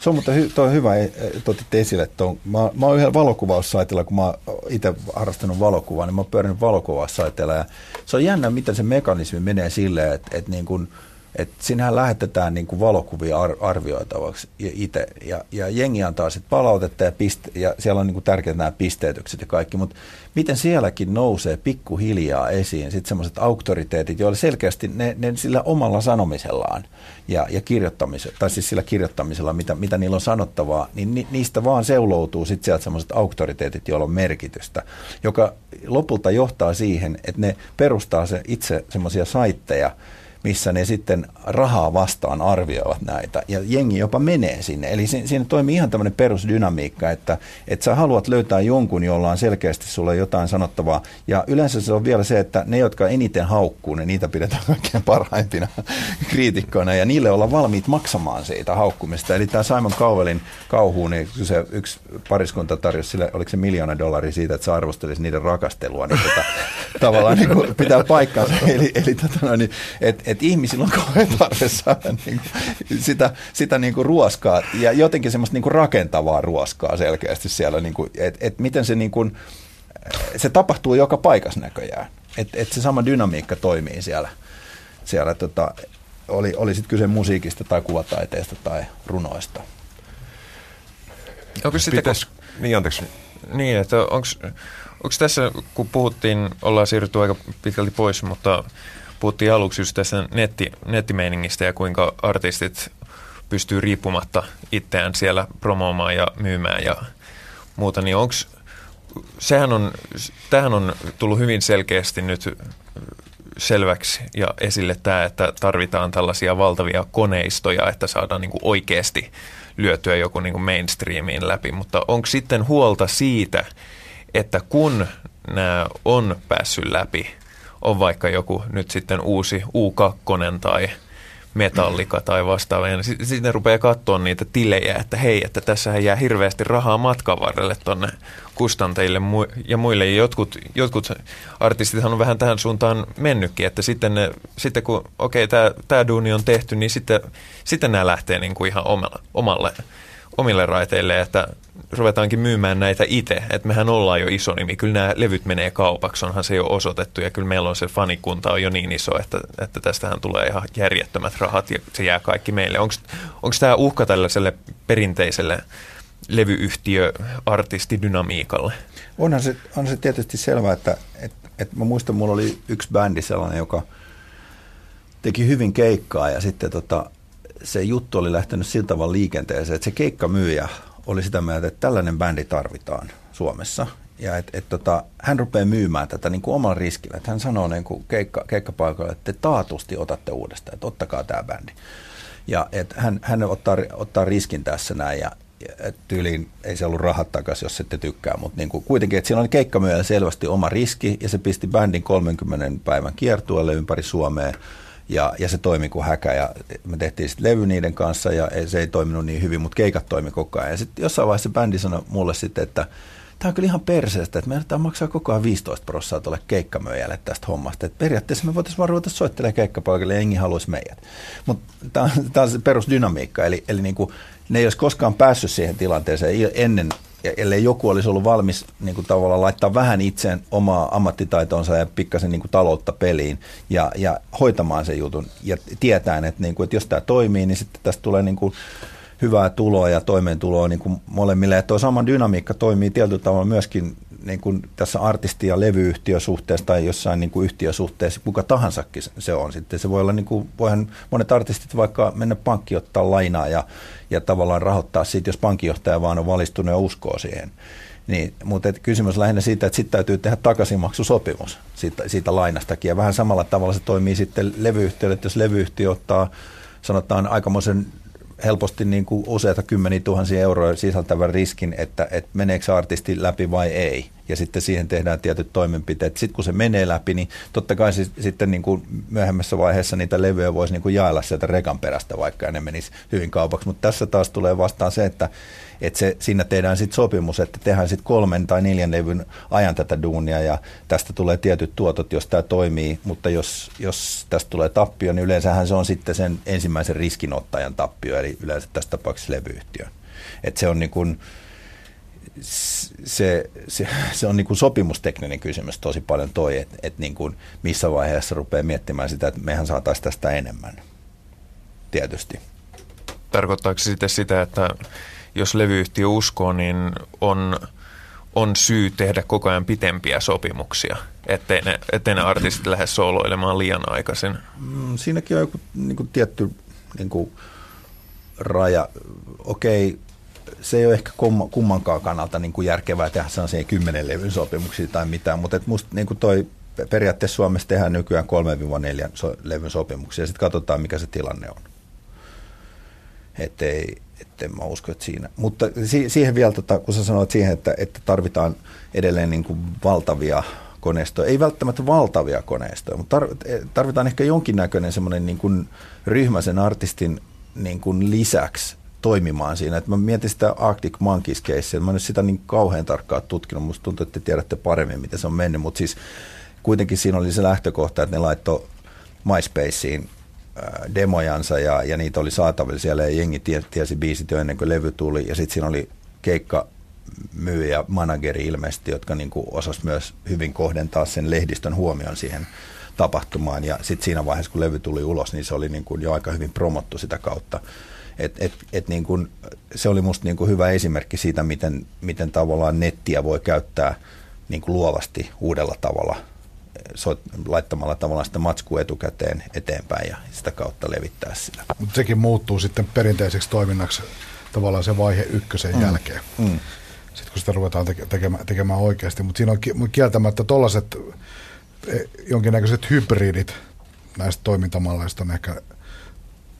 Se on, mutta hy- toi on hyvä, että otitte esille, että on, mä, mä oon yhdellä valokuvaussaiteella, kun mä oon itse harrastanut valokuvaa, niin mä oon pyörinyt valokuvaussaiteella ja se on jännä, miten se mekanismi menee silleen, että, että, niin kuin, että sinähän lähetetään niin kuin valokuvia ar- arvioitavaksi itse ja, ja jengi antaa sitten palautetta ja, piste- ja siellä on niin kuin tärkeät nämä pisteytykset ja kaikki, mutta miten sielläkin nousee pikkuhiljaa esiin sitten semmoiset auktoriteetit, joilla selkeästi ne, ne sillä omalla sanomisellaan ja, ja kirjoittamisella, tai siis sillä kirjoittamisella, mitä, mitä niillä on sanottavaa, niin ni, niistä vaan seuloutuu sitten sieltä semmoiset auktoriteetit, joilla on merkitystä, joka lopulta johtaa siihen, että ne perustaa se itse semmoisia saitteja, missä ne sitten rahaa vastaan arvioivat näitä, ja jengi jopa menee sinne. Eli siinä toimii ihan tämmöinen perusdynamiikka, että, että sä haluat löytää jonkun, jolla on selkeästi sulle jotain sanottavaa, ja yleensä se on vielä se, että ne, jotka eniten haukkuu, niin niitä pidetään kaikkein parhaimpina kriitikkoina, ja niille ollaan valmiit maksamaan siitä haukkumista. Eli tämä Simon Cowellin kauhu, niin se yksi pariskunta tarjosi sille, oliko se miljoona dollaria siitä, että se arvostelisi niiden rakastelua, niin tota, tavallaan niin pitää paikkaansa. Eli, eli tota, niin, että että ihmisillä on kauhean tarve saada niinku sitä, sitä niinku ruoskaa ja jotenkin semmoista niinku rakentavaa ruoskaa selkeästi siellä, niinku, että et miten se, niinku, se tapahtuu joka paikassa näköjään, että et se sama dynamiikka toimii siellä, siellä tota, oli, oli sitten kyse musiikista tai kuvataiteesta tai runoista. Onko sitä, Pitäis... niin, anteeksi. Niin, että onko tässä, kun puhuttiin, ollaan siirrytty aika pitkälti pois, mutta puhuttiin aluksi just tässä netti, nettimeiningistä ja kuinka artistit pystyy riippumatta itseään siellä promoomaan ja myymään ja muuta, niin onks, sehän on, tähän on tullut hyvin selkeästi nyt selväksi ja esille tämä, että tarvitaan tällaisia valtavia koneistoja, että saadaan niinku oikeasti lyötyä joku niin kuin mainstreamiin läpi, mutta onko sitten huolta siitä, että kun nämä on päässyt läpi, on vaikka joku nyt sitten uusi U kaksi tai Metallica tai vastaava, ja sitten ne rupeaa katsoa niitä tilejä, että hei, että tässähän jää hirveästi rahaa matkan varrelle tuonne kustantajille ja muille. Ja jotkut, jotkut artistithan on vähän tähän suuntaan mennytkin, että sitten, ne, sitten kun okei, okay, tämä duuni on tehty, niin sitten, sitten nämä lähtee niin kuin ihan omalle, omalle, omille raiteille, että ruvetaankin myymään näitä itse, että mehän ollaan jo iso nimi. Kyllä nämä levyt menee kaupaksi, onhan se jo osoitettu ja kyllä meillä on se fanikunta on jo niin iso, että, että tästähän tulee ihan järjettömät rahat ja se jää kaikki meille. Onko tämä uhka tällaiselle perinteiselle levyyhtiö-artistidynamiikalle? Onhan se, on se tietysti selvää, että et, et mä muistan, mulla oli yksi bändi sellainen, joka teki hyvin keikkaa ja sitten tota, se juttu oli lähtenyt sillä tavalla liikenteeseen, että se keikkamyyjä oli sitä mieltä, että tällainen bändi tarvitaan Suomessa. Ja et, et tota, hän rupeaa myymään tätä niin kuin omalla riskillä. Et hän sanoo niin kuin keikka, keikkapaikalla, että te taatusti otatte uudestaan, että ottakaa tämä bändi. Ja et hän, hän ottaa, ottaa riskin tässä näin. Ja, ja tyyliin ei se ollut rahat takaisin, jos ette tykkää. Mutta niin kuin kuitenkin, että siinä oli keikkamyyjällä selvästi oma riski. Ja se pisti bändin kolmenkymmenen päivän kiertueelle ympäri Suomea. Ja, ja se toimi kuin häkä ja me tehtiin sitten levy niiden kanssa ja se ei toiminut niin hyvin, mutta keikat toimi koko ajan. Ja sitten jossain vaiheessa bändi sanoi mulle sitten, että tämä on kyllä ihan perseestä, että me yritetään maksaa koko ajan viisitoista prosenttia tuolle keikkamöijälle tästä hommasta. Että periaatteessa me voitaisiin vaan ruveta soittelemaan keikkapaikalle ja jengi haluaisi meidät. Mutta tämä on, on se perusdynamiikka, eli, eli niinku, ne ei olisi koskaan päässyt siihen tilanteeseen ennen, ellei joku olisi ollut valmis niin kuin tavallaan laittaa vähän itseen omaa ammattitaitonsa ja pikkasen niin kuin taloutta peliin ja, ja hoitamaan sen jutun ja tietäen, että, niin kuin, että jos tämä toimii, niin sitten tästä tulee niin kuin hyvää tuloa ja toimeentuloa niin kuin molemmille. Ja tuo sama dynamiikka toimii tietyllä tavalla myöskin niin kuin tässä artisti- ja levyyhtiösuhteessa tai jossain niin kuin yhtiösuhteessa, kuka tahansakin se on sitten. Se voi olla niin kuin, voihan monet artistit vaikka mennä pankkiin ottaa lainaa ja, ja tavallaan rahoittaa siitä, jos pankinjohtaja vaan on valistunut ja uskoo siihen. Niin, mutta et kysymys lähinnä siitä, että sitten täytyy tehdä takaisinmaksusopimus siitä, siitä lainastakin. Ja vähän samalla tavalla se toimii sitten levyyhtiölle, että jos levyyhtiö ottaa sanotaan aikamoisen helposti niin kuin useita kymmeniä tuhansia euroja sisältävän riskin, että, että meneekö se artisti läpi vai ei. Ja sitten siihen tehdään tietyt toimenpiteet. Sitten kun se menee läpi, niin totta kai se, sitten niin kuin myöhemmässä vaiheessa niitä levyjä voisi niin kuin jaella sieltä rekan perästä, vaikka ne menisi hyvin kaupaksi. Mutta tässä taas tulee vastaan se, että, että se, siinä tehdään sitten sopimus, että tehdään sitten kolmen tai neljän levyn ajan tätä duunia ja tästä tulee tietyt tuotot, jos tämä toimii. Mutta jos, jos tästä tulee tappio, niin yleensähän se on sitten sen ensimmäisen riskinottajan tappio, eli yleensä tässä tapauksessa levyyhtiö. Että se on niin kuin... Se, se, se on niin kuin sopimustekninen kysymys tosi paljon toi, että et niin kuin missä vaiheessa rupeaa miettimään sitä, että mehän saataisiin tästä enemmän, tietysti. Tarkoittaako se sitten sitä, että jos levyyhtiö uskoo, niin on, on syy tehdä koko ajan pitempiä sopimuksia, ettei ne, ettei ne artistit lähde sooloilemaan liian aikaisin? Siinäkin on joku niin kuin tietty niin kuin raja. Okei. Se ei ole ehkä kummankaan kannalta niin kuin järkevää tehdä sellaisia kymmenen levyn sopimuksia tai mitään, mutta et musta niin kuin toi, periaatteessa Suomessa tehdään nykyään kolmesta neljään so, levyn sopimuksia ja sitten katsotaan, mikä se tilanne on. Että en mä usko, että siinä. Mutta si, siihen vielä, tota, kun sä sanoit siihen, että, että tarvitaan edelleen niin kuin valtavia koneistoja, ei välttämättä valtavia koneistoja, mutta tarvitaan ehkä jonkinnäköinen semmoinen niin kuin ryhmä sen artistin niin kuin lisäksi toimimaan siinä. Et mä mietin sitä Arctic Monkeys -keissiä. Mä en nyt sitä niin kauhean tarkkaan tutkinut. Musta tuntuu, että te tiedätte paremmin, miten se on mennyt. Mutta siis kuitenkin siinä oli se lähtökohta, että ne laittoi MySpaceen äh, demojansa ja, ja niitä oli saatavilla siellä ja jengi tiesi biisit jo ennen kuin levy tuli. Ja sitten siinä oli keikkamyyjä, manageri ilmeisesti, jotka niinku osas myös hyvin kohdentaa sen lehdistön huomion siihen tapahtumaan. Ja sitten siinä vaiheessa, kun levy tuli ulos, niin se oli niinku jo aika hyvin promottu sitä kautta. Et, et, et niin kun, se oli musta niin kun hyvä esimerkki siitä, miten, miten tavallaan nettiä voi käyttää niin kun luovasti uudella tavalla, soit, laittamalla tavallaan sitä matskua etukäteen eteenpäin ja sitä kautta levittää sitä. Mutta sekin muuttuu sitten perinteiseksi toiminnaksi tavallaan se vaihe ykkösen mm. jälkeen, mm. sitten kun sitä ruvetaan teke, tekemään, tekemään oikeasti. Mutta siinä on kieltämättä tollaiset jonkinnäköiset hybridit näistä toimintamalleista on ehkä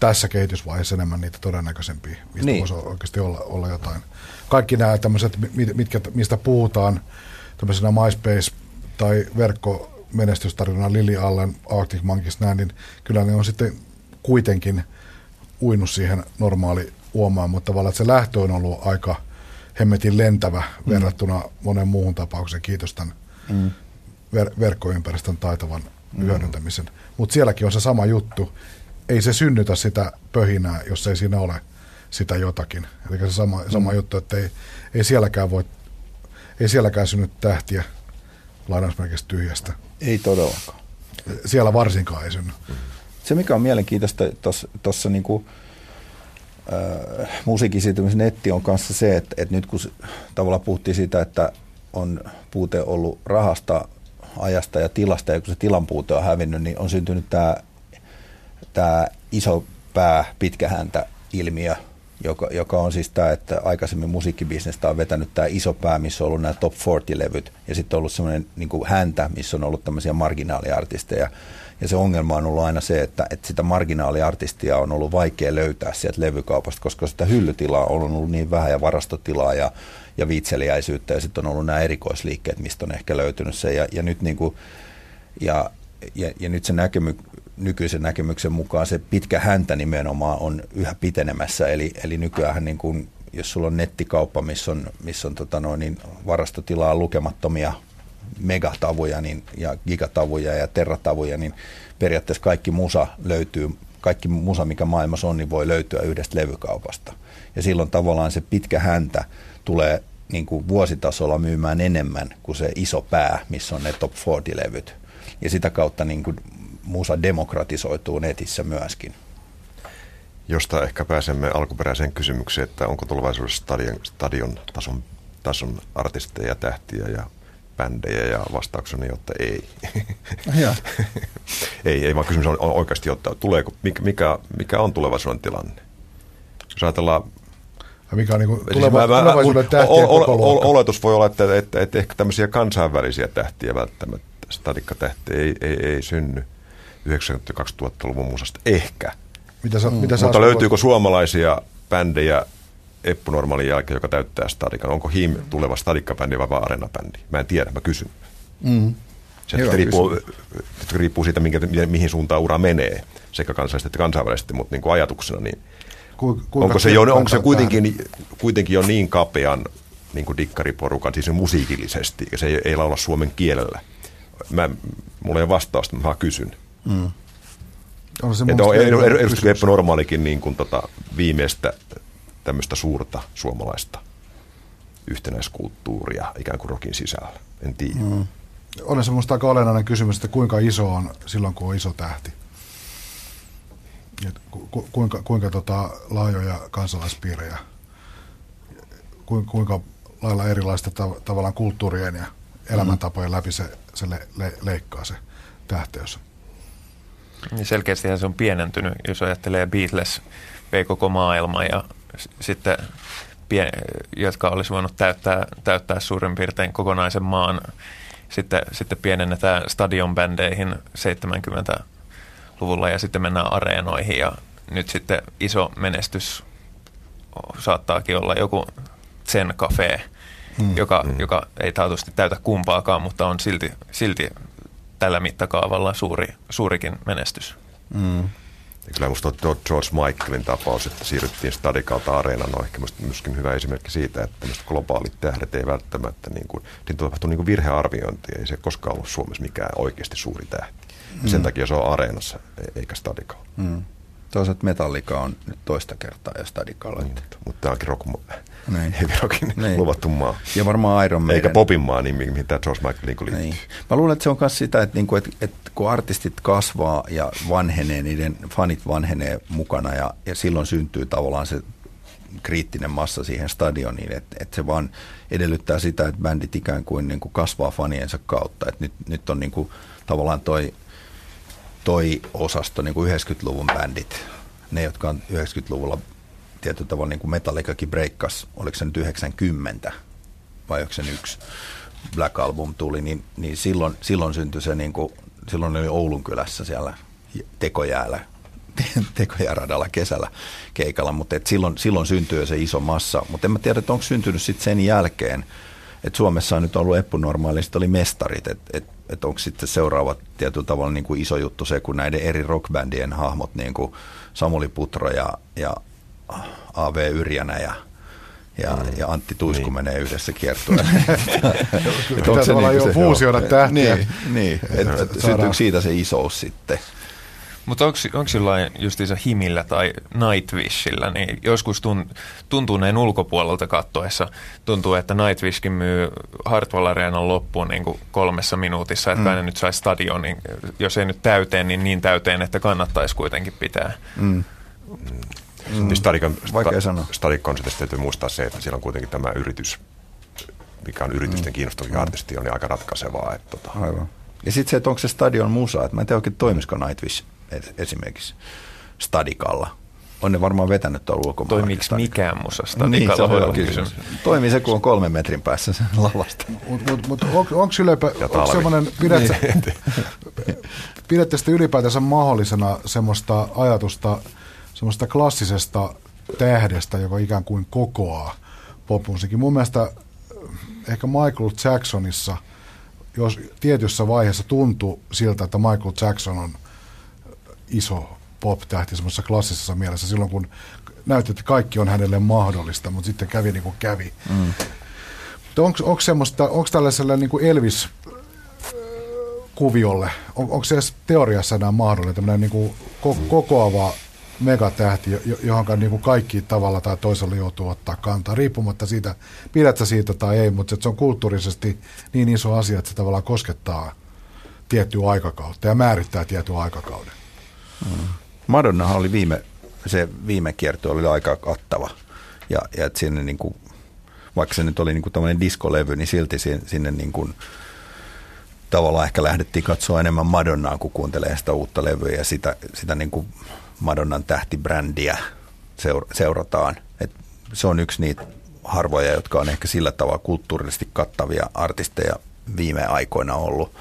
tässä kehitysvaiheessa enemmän niitä todennäköisempiä, mistä niin voisi oikeasti olla, olla jotain. Kaikki nämä tämmöiset, mitkä, mistä puhutaan, tämmöisenä MySpace- tai verkkomenestystarina, Lily Allen, Arctic Monkeys, näin, niin kyllä ne on sitten kuitenkin uinut siihen normaali uomaan, mutta tavallaan se lähtö on ollut aika hemmetin lentävä mm. verrattuna monen muuhun tapaukseen, kiitos tämän mm. ver- verkkoympäristön taitavan mm. hyödyntämisen. Mutta sielläkin on se sama juttu. Ei se synnytä sitä pöhinää, jos ei siinä ole sitä jotakin. Eli se sama, sama mm. juttu, että ei, ei sielläkään voi, ei sielläkään synny tähtiä lainausmerkistä tyhjästä. Ei todellakaan. Siellä varsinkaan ei synny. Mm. Se, mikä on mielenkiintoista tuossa niinku, äh, musiikisitymisen netti on kanssa se, että, että nyt kun tavallaan puhuttiin siitä, että on puute ollut rahasta, ajasta ja tilasta, ja kun se tilan puute on hävinnyt, niin on syntynyt tämä tämä iso pää, pitkä häntä ilmiö, joka, joka on siis tämä, että aikaisemmin musiikkibisnestä on vetänyt tämä iso pää, missä on ollut nämä top neljäkymmentä-levyt, ja sitten on ollut semmoinen niin kuin häntä, missä on ollut tämmöisiä marginaaliartisteja. Ja se ongelma on ollut aina se, että, että sitä marginaaliartistia on ollut vaikea löytää sieltä levykaupasta, koska sitä hyllytilaa on ollut niin vähän ja varastotilaa ja, ja viitseliäisyyttä, ja sitten on ollut nämä erikoisliikkeet, mistä on ehkä löytynyt se. Ja, ja, nyt, niin kuin, ja, ja, ja nyt se näkemys, nykyisen näkemyksen mukaan se pitkä häntä nimenomaan on yhä pitenemässä, eli, eli nykyään niin kuin, jos sulla on nettikauppa, missä on, missä on tota noin, niin varastotilaa lukemattomia megatavuja niin, ja gigatavuja ja terratavuja, niin periaatteessa kaikki musa löytyy, kaikki musa mikä maailmassa on, niin voi löytyä yhdestä levykaupasta. Ja silloin tavallaan se pitkä häntä tulee niin kuin vuositasolla myymään enemmän kuin se iso pää, missä on ne top neljäkymmentä-levyt. Ja sitä kautta niin kuin musa demokratisoituu netissä myöskin. Josta ehkä pääsemme alkuperäiseen kysymykseen, että onko tulevaisuudessa stadion, stadion tason, tason artisteja, tähtiä ja bändejä, ja vastaukseni on, että ei. ei, ei, vaan kysymys on oikeasti, että tuleeko, mikä, mikä on tulevaisuuden tilanne? Jos ajatellaan, mikä on niin kuin tuleva, siis mä, tulevaisuuden tähtien ol, ol, ol, oletus voi olla, että, että, että ehkä tämmöisiä kansainvälisiä tähtiä välttämättä, stadikkatähtiä ei, ei, ei synny. yhdeksänkymmentä- ja kaksituhattaluvun musasta ehkä. Mitä sä, mm. mitä sä Mutta löytyykö voit... suomalaisia bändejä Eppu Normaalin jälkeen, joka täyttää stadikan? Onko H I M tuleva stadikkabändi vai vaan areenabändi? Mä en tiedä, mä kysyn. Mm. Se riippuu, riippuu siitä, minkä, mihin suuntaan ura menee, sekä kansallisesti että kansainvälisesti, mutta niin kuin ajatuksena. Niin Ku, onko se, jo, onko se kuitenkin, kuitenkin jo niin kapean niin kuin dikkariporukan, siis musiikillisesti, ja se ei, ei laula suomen kielellä? Mä, mulla ei vastausta, mä vaan kysyn. Mm. On se edustukö Eppu Normaalikin niin kuin tota viimeistä tämmöistä suurta suomalaista yhtenäiskulttuuria ikään kuin rokin sisällä? En tiedä. Mm. On se musta aika olennainen kysymys, että kuinka iso on silloin, kun on iso tähti? Ku, ku, kuinka kuinka tota, laajoja kansalaispiirejä, ku, kuinka lailla erilaista tav, tavallaan kulttuurien ja elämäntapojen läpi se, se le, le, leikkaa se tähteys? Niin selkeästihän se on pienentynyt, jos ajattelee Beatles vei koko maailma ja sitten, pien- jotka olisi voinut täyttää, täyttää suurin piirtein kokonaisen maan, sitten, sitten pienennetään stadionbändeihin seitsemänkymmentäluvulla ja sitten mennään areenoihin ja nyt sitten iso menestys saattaakin olla joku Zen Cafe, mm, joka, mm. joka ei taatusti täytä kumpaakaan, mutta on silti... silti tällä mittakaavalla suuri, suurikin menestys. Mm. Kyllä minusta George Michaelin tapaus, että siirryttiin stadikalta areenaan, on ehkä myöskin hyvä esimerkki siitä, että globaalit tähdet ei välttämättä, niin kuin, siinä tapahtuu niin kuin virhearviointi, ei se koskaan ollut Suomessa mikään oikeasti suuri tähti. Mm. Sen takia se on areenassa, eikä stadikalla. Mm. Toisaalta Metallica on nyt toista kertaa ja stadikalla. Niin, mutta tämä onkin rokin luvattu maa. Ja varmaan Iron Maiden. Eikä popin maa, niin mihin tämä George Michael niin liittyy. Niin. Mä luulen, että se on myös sitä, että, niinku, että, että kun artistit kasvaa ja vanhenee, niiden fanit vanhenee mukana ja, ja silloin syntyy tavallaan se kriittinen massa siihen stadioniin. Että, että se vaan edellyttää sitä, että bändit ikään kuin, niin kuin kasvaa faniensa kautta. Että nyt, nyt on niin kuin, tavallaan toi... Toi osasto, niin kuin yhdeksänkymmentäluvun bändit, ne jotka on yhdeksänkymmentäluvulla tietyllä tavalla, niin kuin Metallicakin breikkasi, oliko se nyt yhdeksänkymmentä vai yhdeksänkymmentäyksi Black Album tuli, niin, niin silloin, silloin syntyi se, niin kuin, silloin oli Oulun kylässä siellä tekojäällä tekoja radalla kesällä keikalla, mutta et silloin, silloin syntyy se iso massa. Mutta en mä tiedä, että onko syntynyt sitten sen jälkeen, että Suomessa on nyt ollut Eppu Normaali, sitten oli Mestarit, että et, et onko sitten seuraava tietyllä tavalla niin kuin iso juttu se, kun näiden eri rockbändien hahmot, niin kuin Samuli Putro ja, ja A V Yrjänä ja Ja, mm. ja Antti Tuisku niin. menee yhdessä kiertueelle. Pitää tavallaan jo fuusioida tähtiä. Niin, niin. Syntyykö siitä se isous sitten? Mutta onko jollain justiinsa Himillä tai Nightwishillä, niin joskus tuntuu näin ulkopuolelta kattoessa, tuntuu, että Nightwishkin myy Hartwall Areenan loppuun niin kuin kolmessa minuutissa, että mm. aina nyt saisi stadionin, jos ei nyt täyteen, niin niin täyteen, että kannattaisi kuitenkin pitää. Mm. Mm, Stadikonsertissa täytyy muistaa se, että siellä on kuitenkin tämä yritys, mikä on yritysten mm. kiinnostavia mm. artistia, on aika ratkaisevaa. Että tota. Aivan. Ja sitten se, että onko se stadion musa, että mä en tiedä oikein toimisiko Nightwish esimerkiksi Stadikalla. On ne varmaan vetänyt tuolla ulkomailla. Toimiiko mikään musa Stadikalla? No niin, se on on toimii se, kun on kolmen metrin päässä sen lavasta. Mutta mut, mut, on, onko ylipä, semmoinen, pidätkö, pidätkö sitä ylipäätänsä mahdollisena semmoista ajatusta, semmoista klassisesta tähdestä, joka ikään kuin kokoaa popmusiikin. Mun mielestä ehkä Michael Jacksonissa, jos tietyssä vaiheessa tuntui siltä, että Michael Jackson on iso pop-tähti semmoisessa klassisessa mielessä, silloin kun näytti, että kaikki on hänelle mahdollista, mutta sitten kävi niin kuin kävi. Mm. Onko tällaisella niin kuin Elvis-kuviolle, on, onko se edes teoriassa enää mahdollinen tämmöinen niin kuin ko- kokoava megatähti, johonka niin kuin kaikki tavalla tai toisella joutuu ottaa kantaa, riippumatta siitä, pidät sä siitä tai ei, mutta se on kulttuurisesti niin iso asia, että se tavallaan koskettaa tiettyä aikakautta ja määrittää tietyn aikakauden. Hmm. Madonnahan oli viime, se viime kierto oli aika kattava, ja, ja sinne niin kuin, vaikka se nyt oli niin kuin tämmöinen diskolevy, niin silti sinne, sinne niin kuin tavallaan ehkä lähdettiin katsoa enemmän Madonnaa, kun kuuntelee sitä uutta levyä ja sitä, sitä niin kuin Madonnan tähtibrändiä seura- seurataan. Et se on yksi niitä harvoja, jotka on ehkä sillä tavalla kulttuurisesti kattavia artisteja viime aikoina ollut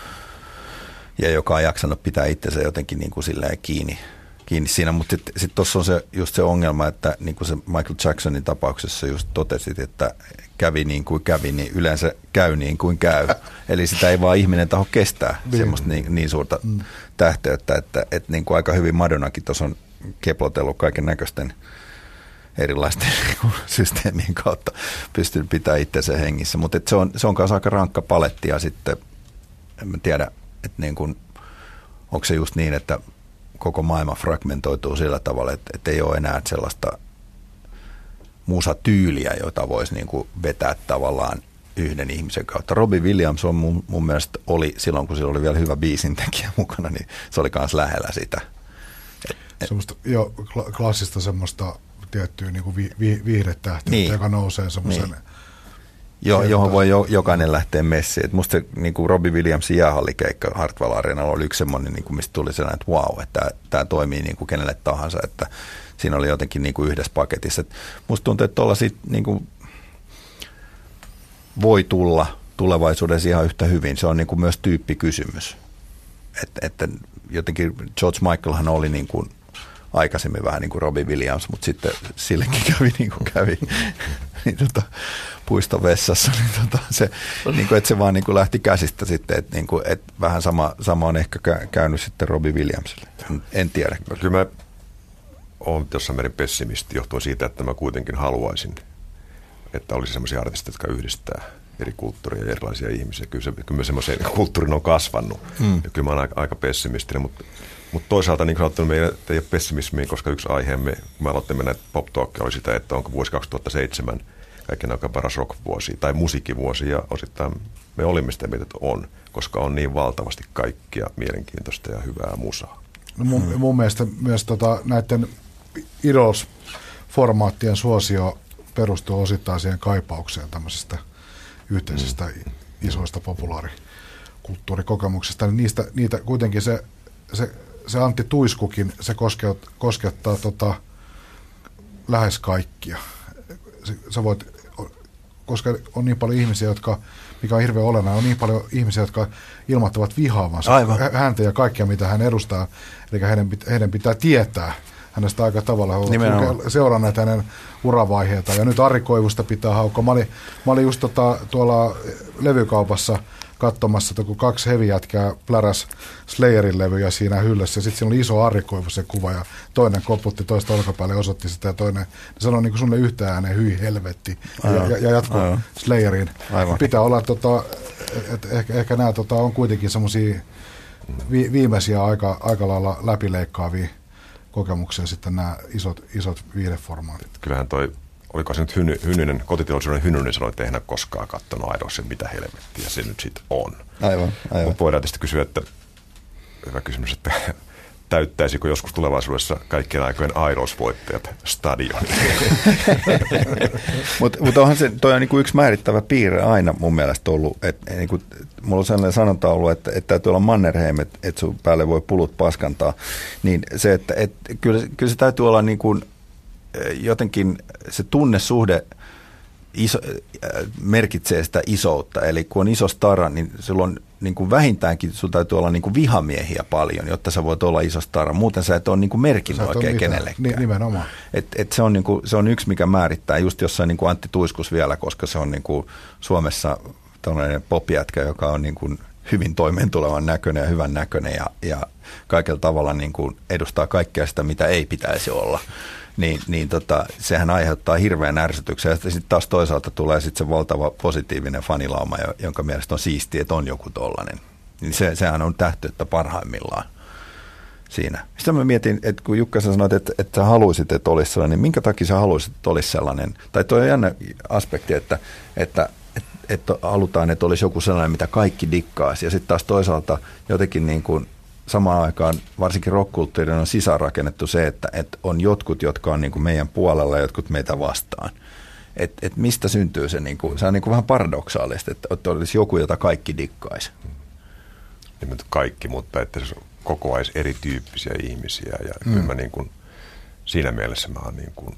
ja joka on jaksanut pitää itsensä jotenkin niin kuin silleen kiinni, kiinni siinä. Mutta sitten sit tuossa on se, just se ongelma, että niin kuin se Michael Jacksonin tapauksessa just totesit, että kävi niin kuin kävi, niin yleensä käy niin kuin käy. Eli sitä ei vaan ihminen taho kestää semmoista niin, niin suurta mm. tähteyttä, että, että, että niin kuin aika hyvin Madonnakin tuossa on keplotellut kaiken näköisten erilaisten systeemien kautta, pystynyt pitää itsensä hengissä. Mutta se on, se on kanssa aika rankka paletti ja sitten en mä tiedä, että niin kuin, onko se just niin, että koko maailma fragmentoituu sillä tavalla, että, että ei ole enää sellaista musatyyliä, jota voisi niin kuin vetää tavallaan yhden ihmisen kautta. Robbie Williams on mun, mun mielestä oli silloin, kun sillä oli vielä hyvä biisintekijä mukana, niin se oli myös lähellä sitä. Semmosta jo klassista semmoista tiettyä niin kuin vi, vi, viihdetähtiä, niin, joka nousee semmoisen. Niin. Jo, johon voi jo, jokainen lähteä messiin. Et musta niin kuin Robbie Williamsin jäähallikeikka Hartwall Areenalla oli yksi semmoinen, niin kuin mistä tuli sellainen, että wow, että tämä toimii niin kuin kenelle tahansa, että siinä oli jotenkin niin kuin yhdessä paketissa. Et musta tuntuu, että tuollaisia niin kuin voi tulla tulevaisuudessa ihan yhtä hyvin. Se on niin kuin myös tyyppikysymys. Että et jotenkin George Michaelhan oli niin kuin aikaisemmin vähän niin kuin Robbie Williams, mutta sitten sillekin kävi niin kuin kävi niin tota, puistovessassa. Niin tota, se, niin kuin, että se vaan niin kuin lähti käsistä sitten, että niin kuin, et vähän sama, sama on ehkä käynyt sitten Robbie Williamsille. En tiedä. No, kyllä mä oon jossain määrin pessimisti johtuen siitä, että mä kuitenkin haluaisin, että olisi sellaisia artisteja, jotka yhdistää eri kulttuuria ja erilaisia ihmisiä. Kyllä, se, kyllä semmoisen kulttuurin on kasvanut. Mm. Kyllä mä oon aika, aika pessimistinen, mutta Mutta toisaalta niin kuin sanottu, meidän ei ole pessimismiä, koska yksi aiheemme, kun me aloittamme näitä pop-talkia, oli sitä, että onko vuosi kaksituhattaseitsemän kaiken aikaan paras rock-vuosi tai musiikkivuosi, ja osittain me olimme sitä mieltä, että on, koska on niin valtavasti kaikkia mielenkiintoista ja hyvää musaa. No mun, hmm. mun mielestä myös tota, näiden Idols-formaattien suosio perustuu osittain siihen kaipaukseen tämmöisistä yhteisistä hmm. isoista populaarikulttuurikokemuksista, niin niistä, niitä kuitenkin se, se Se Antti Tuiskukin, se koskettaa, koskettaa tota, lähes kaikkia. Se, sä voit, koska on niin paljon ihmisiä, jotka, mikä on hirveän olennainen, on niin paljon ihmisiä, jotka ilmoittavat vihaavansa häntä ja kaikkea, mitä hän edustaa. Eli heidän, heidän pitää tietää, hänestä aika tavalla. He ovat seuranneet hänen uravaiheita. Ja nyt Ari Koivusta pitää haukka. Mä olin, mä olin just tota, tuolla levykaupassa katsomassa, että kun kaksi hevijätkää pläräs Slayerin levyjä siinä hyllyssä, ja sitten siinä oli iso Ari Koivu se kuva, ja toinen koputti toista olkapäälle, osoitti sitä, ja toinen sanoi niin kuin sulle yhtään ääneen, hyi helvetti, ja, ja, ja jatkoi Slayeriin. Aivan. Pitää olla, tota, että ehkä, ehkä nämä tota, on kuitenkin semmoisia vi, viimeisiä aika, aika lailla läpileikkaavia kokemuksia sitten nämä isot, isot viihdeformaatit. Kyllähän toi oliko se nyt hyny, hynynen, kotitilaisuuden Hynynen sanoi, että ei hän koskaan katsonut Idolsin, mitä helvettiä se nyt sitten on. Aivan, aivan. Mutta voidaan tietysti kysyä, että hyvä kysymys, että täyttäisikö joskus tulevaisuudessa kaikkien aikojen Idols-voittajat stadion? Mutta mut onhan se, toi on niinku yksi määrittävä piirre aina mun mielestä ollut, että niinku, mulla on sellainen sanonta ollut, että, että täytyy olla Mannerheim, että et sun päälle voi pulut paskantaa, niin se, että et, kyllä, kyllä se täytyy olla niinku jotenkin se tunnesuhde iso, merkitsee sitä isoutta, eli kun on iso stara, niin silloin niin kuin vähintäänkin sun täytyy olla niin kuin vihamiehiä paljon, jotta sä voit olla iso stara. Muuten sä et ole niin kuin merkinnyt oikein kenellekään. Nimenomaan. Et, et se, on niin kuin, se on yksi, mikä määrittää just jossain niin kuin Antti Tuiskus vielä, koska se on niin kuin Suomessa tällainen pop-jätkä, joka on niin kuin hyvin toimeentulevan näköinen ja hyvän näköinen ja, ja kaikella tavalla niin kuin edustaa kaikkea sitä, mitä ei pitäisi olla. Niin, niin tota, sehän aiheuttaa hirveän ärsytyksen. Ja sitten taas toisaalta tulee sitten se valtava positiivinen fanilauma, jonka mielestä on siistiä, että on joku tollainen. Niin se, sehän on tähtyyttä parhaimmillaan siinä. Sitten mä mietin, että kun Jukka sä sanoit, että, että sä haluisit, että olisi sellainen, niin minkä takia sä haluisit, että olisi sellainen? Tai toi on jännä aspekti, että, että, että, että halutaan, että olisi joku sellainen, mitä kaikki dikkaisi. Ja sitten taas toisaalta jotenkin niin kuin samaan aikaan varsinkin rock-kulttuurin on sisäänrakennettu se, että, että on jotkut, jotka on niin kuin meidän puolella ja jotkut meitä vastaan. Et, et mistä syntyy se? Niin kuin, se on niin kuin vähän paradoksaalista, että, että olisi joku, jota kaikki dikkaisi. Nimet kaikki, mutta että se koko ajan erityyppisiä ihmisiä. Ja mm. mä niin kuin, siinä mielessä mä oon niin kuin,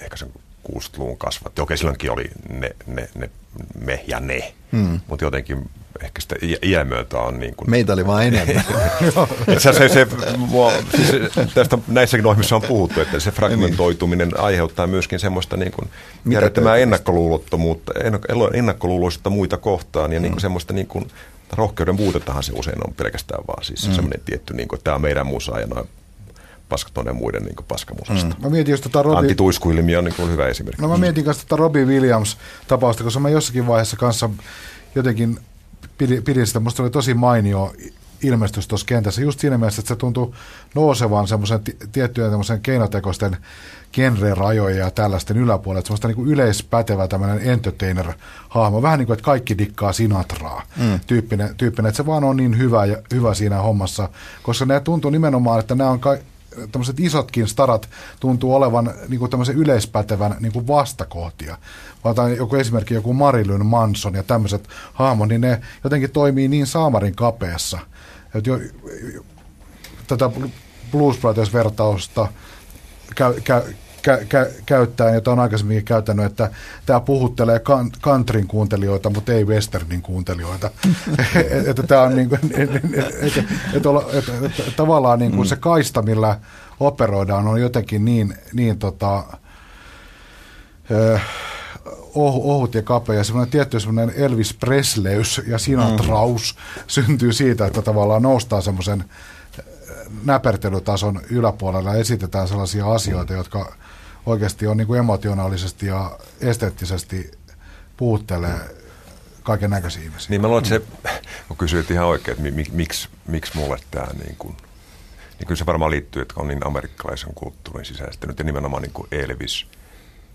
ehkä sen kuusikymmentäluvun kasvatti. Okei, silloinkin oli ne, ne, ne, me ja ne, mm. mutta jotenkin ehkä sitä iän myötä on niin kuin meitä oli vaan enemmän. se, se, se, mua, siis tästä näissäkin ohjelmissa on puhuttu, että se fragmentoituminen aiheuttaa myöskin semmoista niin kuin järjettömää ennakkoluulottomuutta, ennakkoluuloisuutta muita kohtaan ja mm. niin kuin semmoista niin kuin rohkeuden puutetahan se usein on pelkästään vaan siis mm. semmoinen tietty niin kuin tämä on meidän musaa ja noin paskatoinen muiden niin paskamusasta. Mm. Mä mietin just tota Robbie Antti Tuisku-ilmiö on niin hyvä esimerkki. No mä mietin kanssa tätä Robbie Williams-tapausta, koska mä jossakin vaiheessa kanssa jotenkin Pidin, pidin sitä. Musta oli tosi mainio ilmestys tuossa kentässä. Just siinä mielessä, että se tuntui nousevan semmoisen t- tiettyjen semmoisen keinotekoisten genre-rajoja ja tällaisten yläpuolella. Että semmoista niinku yleispätevä tämmöinen entertainer-hahmo. Vähän niin kuin, että kaikki dikkaa Sinatraa mm. tyyppinen, tyyppinen. Että se vaan on niin hyvä, ja, hyvä siinä hommassa. Koska ne tuntuu nimenomaan, että nämä on ka- tämmöiset isotkin starat tuntuu olevan niinku tämmöisen yleispätevän niinku vastakohtia. Otan joku esimerkki, joku Marilyn Manson ja tämmöiset hahmot, niin ne jotenkin toimii niin saamarin kapeassa. Että jo, jo, tätä Blues Brothers-vertausta käy, käy, kä, kä, käyttäen, jota on aikaisemmin käyttänyt, että tämä puhuttelee countryn kuuntelijoita, mutta ei westernin kuuntelijoita. Että tämä on niin kuin, tavallaan niin kuin se kaista, millä operoidaan, on jotenkin niin, niin tota, öö, ohut ja kapea, semmoinen tietty semmoinen Elvis Presleys ja Sinatraus mm. syntyy siitä, että tavallaan noustaan semmoisen näpertelytason yläpuolella ja esitetään sellaisia asioita, mm. jotka oikeasti on niin kuin emotionaalisesti ja esteettisesti puuttelee kaiken näköisiä ihmisiä. Niin mä luulen, että se, kun kysyit ihan oikein, että mi, miksi, miksi mulle tämä niin kuin, niin kyllä se varmaan liittyy, että on niin amerikkalaisen kulttuurin sisäistänyt ja nimenomaan niin kuin Elvis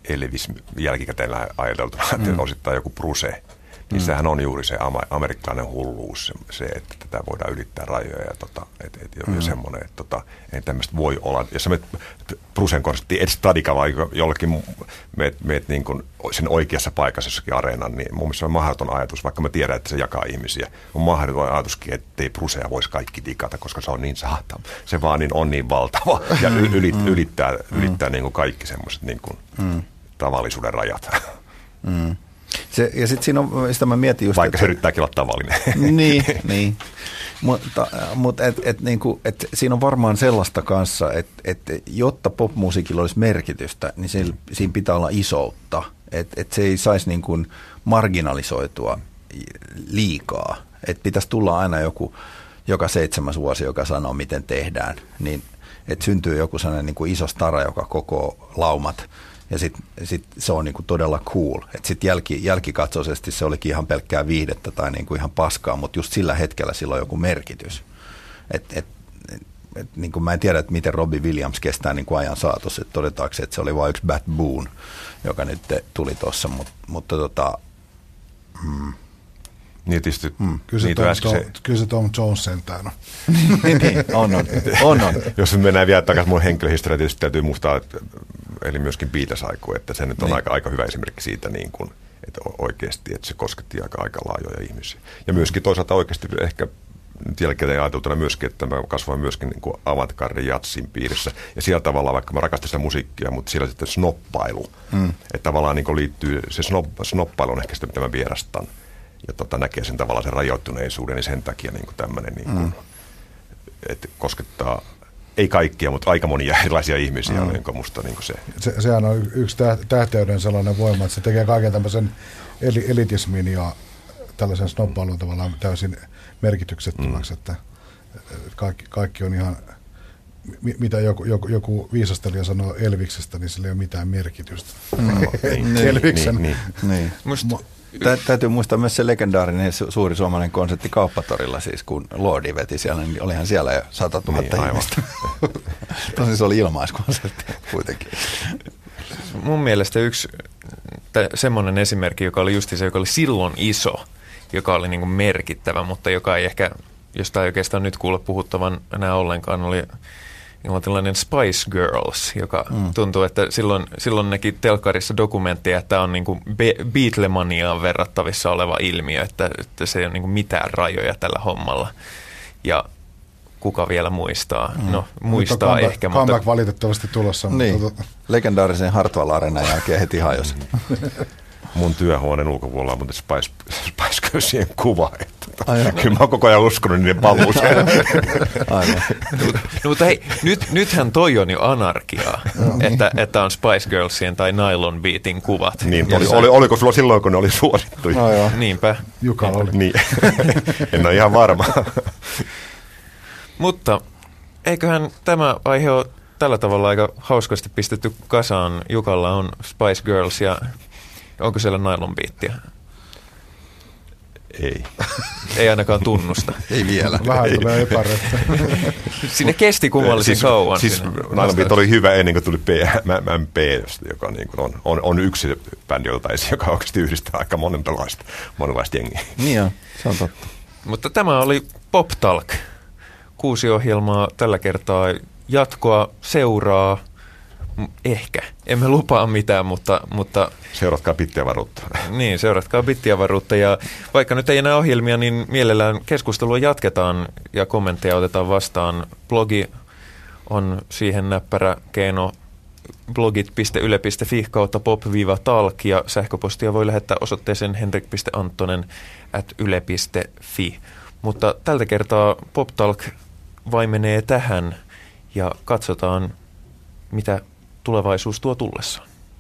Elvis jälkikäteen ajateltuna, että mm. osittain joku Bruce, niin mm. sehän on juuri se amerikkalainen hulluus, se, että tätä voidaan ylittää rajoja ja, tota, et, et, ja mm. semmoinen, että tota, ei tämmöistä voi olla. Jos sä menet Brucen konserttiin, et stadika vai jollekin, meet, meet niin kuin sen oikeassa paikassa jossakin areenan, niin mun mielestä on mahdoton ajatus, vaikka mä tiedän, että se jakaa ihmisiä. On mahdoton ajatuskin, ettei Brucea voisi kaikki digata, koska se on niin saatava. Se vaan niin on niin valtava ja ylit, mm. ylittää, ylittää mm. niin kuin kaikki semmoiset niin kuin mm. tavallisuuden rajat. Mm. Se, ja sitten siinä on, sitä mä mietin just, vaikka että se yrittääkin olla tavallinen. Niin, niin. Mutta mut et, et niinku, et siinä on varmaan sellaista kanssa, että et, jotta popmusiikilla olisi merkitystä, niin se, siinä pitää olla isoutta. Että et se ei saisi niinku marginalisoitua liikaa. Että pitäisi tulla aina joku joka seitsemäs vuosi, joka sanoo, miten tehdään. Niin, että syntyy joku sellainen niinku iso stara, joka kokoo laumat. Ja sitten sit se on niinku todella cool. Että sitten jälki, jälkikatsoisesti se olikin ihan pelkkää viihdettä tai niinku ihan paskaa, mutta just sillä hetkellä sillä on joku merkitys. Et, et, et, et, niinku mä en tiedä, että miten Robbie Williams kestää niinku ajan saatossa. Et todetaanko, että se oli vain yksi Bad Boon, joka nyt tuli tuossa. Mut, mutta tota... Mm. Niin tietysti, mm. Kyllä se Tom, äsken... Tom, kyllä se Tom Jones sentään on. Niin, on on. on, on. Jos mennään vielä takaisin mun henkilöhistoriaan, tietysti täytyy muistaa, että, eli myöskin Beatles-aiku, että se nyt on niin. aika, aika hyvä esimerkki siitä, niin kuin, että oikeasti että se kosketti aika, aika laajoja ihmisiä. Ja myöskin toisaalta oikeasti ehkä nyt jälkeen ajateltuna myöskin, että mä kasvoin myöskin niin avantgarde jatsin piirissä. Ja siellä tavallaan, vaikka mä rakastin sitä musiikkia, mutta siellä sitten snoppailu. Mm. Että tavallaan niin liittyy, se snob, snoppailu on ehkä sitä, mitä mä vierastan. Ja tota, näkee sen tavallaan sen rajoittuneisuuden, niin sen takia niin tämmöinen, niin mm. että koskettaa, ei kaikkia, mutta aika monia erilaisia ihmisiä mm. on musta niin se. se. Sehän on yksi tähteyden sellainen voima, että se tekee kaiken tämmöisen el- elitismin ja tällaisen snobbailun tavallaan täysin merkityksettömäksi, mm. että kaikki, kaikki on ihan, mitä joku, joku, joku viisastelija sanoo Elviksestä, niin sillä ei ole mitään merkitystä. Mm. Elviksen. Niin, niin, niin. Musta... Tä, täytyy muistaa myös se legendaarinen su- suuri suomalainen konsertti Kauppatorilla, siis kun Lordi veti siellä, niin olihan siellä jo satatuhatta niin, ihmistä. Tosin se oli ilmaiskonsertti kuitenkin. Mun mielestä yksi tä, semmoinen esimerkki, joka oli justi se, joka oli silloin iso, joka oli niin kuin merkittävä, mutta joka ei ehkä, josta ei oikeastaan nyt kuule puhuttavan enää ollenkaan, oli... Niin tällainen Spice Girls, joka mm. tuntuu, että silloin, silloin näki telkkarissa dokumenttia, että tämä on niin kuin Be- Beatlemaniaan verrattavissa oleva ilmiö, että, että se ei ole niin kuin mitään rajoja tällä hommalla. Ja kuka vielä muistaa? Mm. No, muistaa mutta ehkä. Comeback, mutta... comeback valitettavasti tulossa. Niin. Mutta... Legendaarisen Hartwall Arena jälkeen heti hajosi. Mun työhuoneen ulkopuolella on muuten Spice, Spice Girlsien kuva. Kyllä mä oon koko ajan uskonut niiden paluuseen. No mutta hei, nyt, nythän toi on jo anarkiaa, että, että on Spice Girlsien tai Nylon Beatin kuvat. Niin, oli, oli, oliko sulla silloin, kun ne oli suosittuja? No, niinpä. Juka oli. Niin. En ole ihan varma. Mutta eiköhän tämä aihe ole tällä tavalla aika hauskasti pistetty kasaan. Jukalla on Spice Girls ja... Onko siellä nailonbiittiä? Ei. Ei ainakaan tunnusta. Ei vielä. Vähän ei. Tulee epärettä. Sinne kesti kummallisen siis, kauan. Siis nailonbiitti oli hyvä ennen kuin tuli M M P, joka niin on, on, on yksi bändi, joka oikeasti yhdistää aika monenlaista, monenlaista jengiä. Niin joo, se on totta. Mutta tämä oli Pop Talk. Kuusi ohjelmaa tällä kertaa. Jatkoa seuraa. Ehkä. Emme lupaa mitään, mutta... mutta seuratkaa bittiavaruutta. Niin, seuratkaa bittiavaruutta. Ja vaikka nyt ei enää ohjelmia, niin mielellään keskustelua jatketaan ja kommentteja otetaan vastaan. Blogi on siihen näppärä keino blogit piste yle piste fi kautta pop-talk ja sähköpostia voi lähettää osoitteeseen henrik piste anttonen ät yle piste fi. Mutta tältä kertaa Pop-talk vaimenee tähän ja katsotaan, mitä tulevaisuus tuo tullessaan.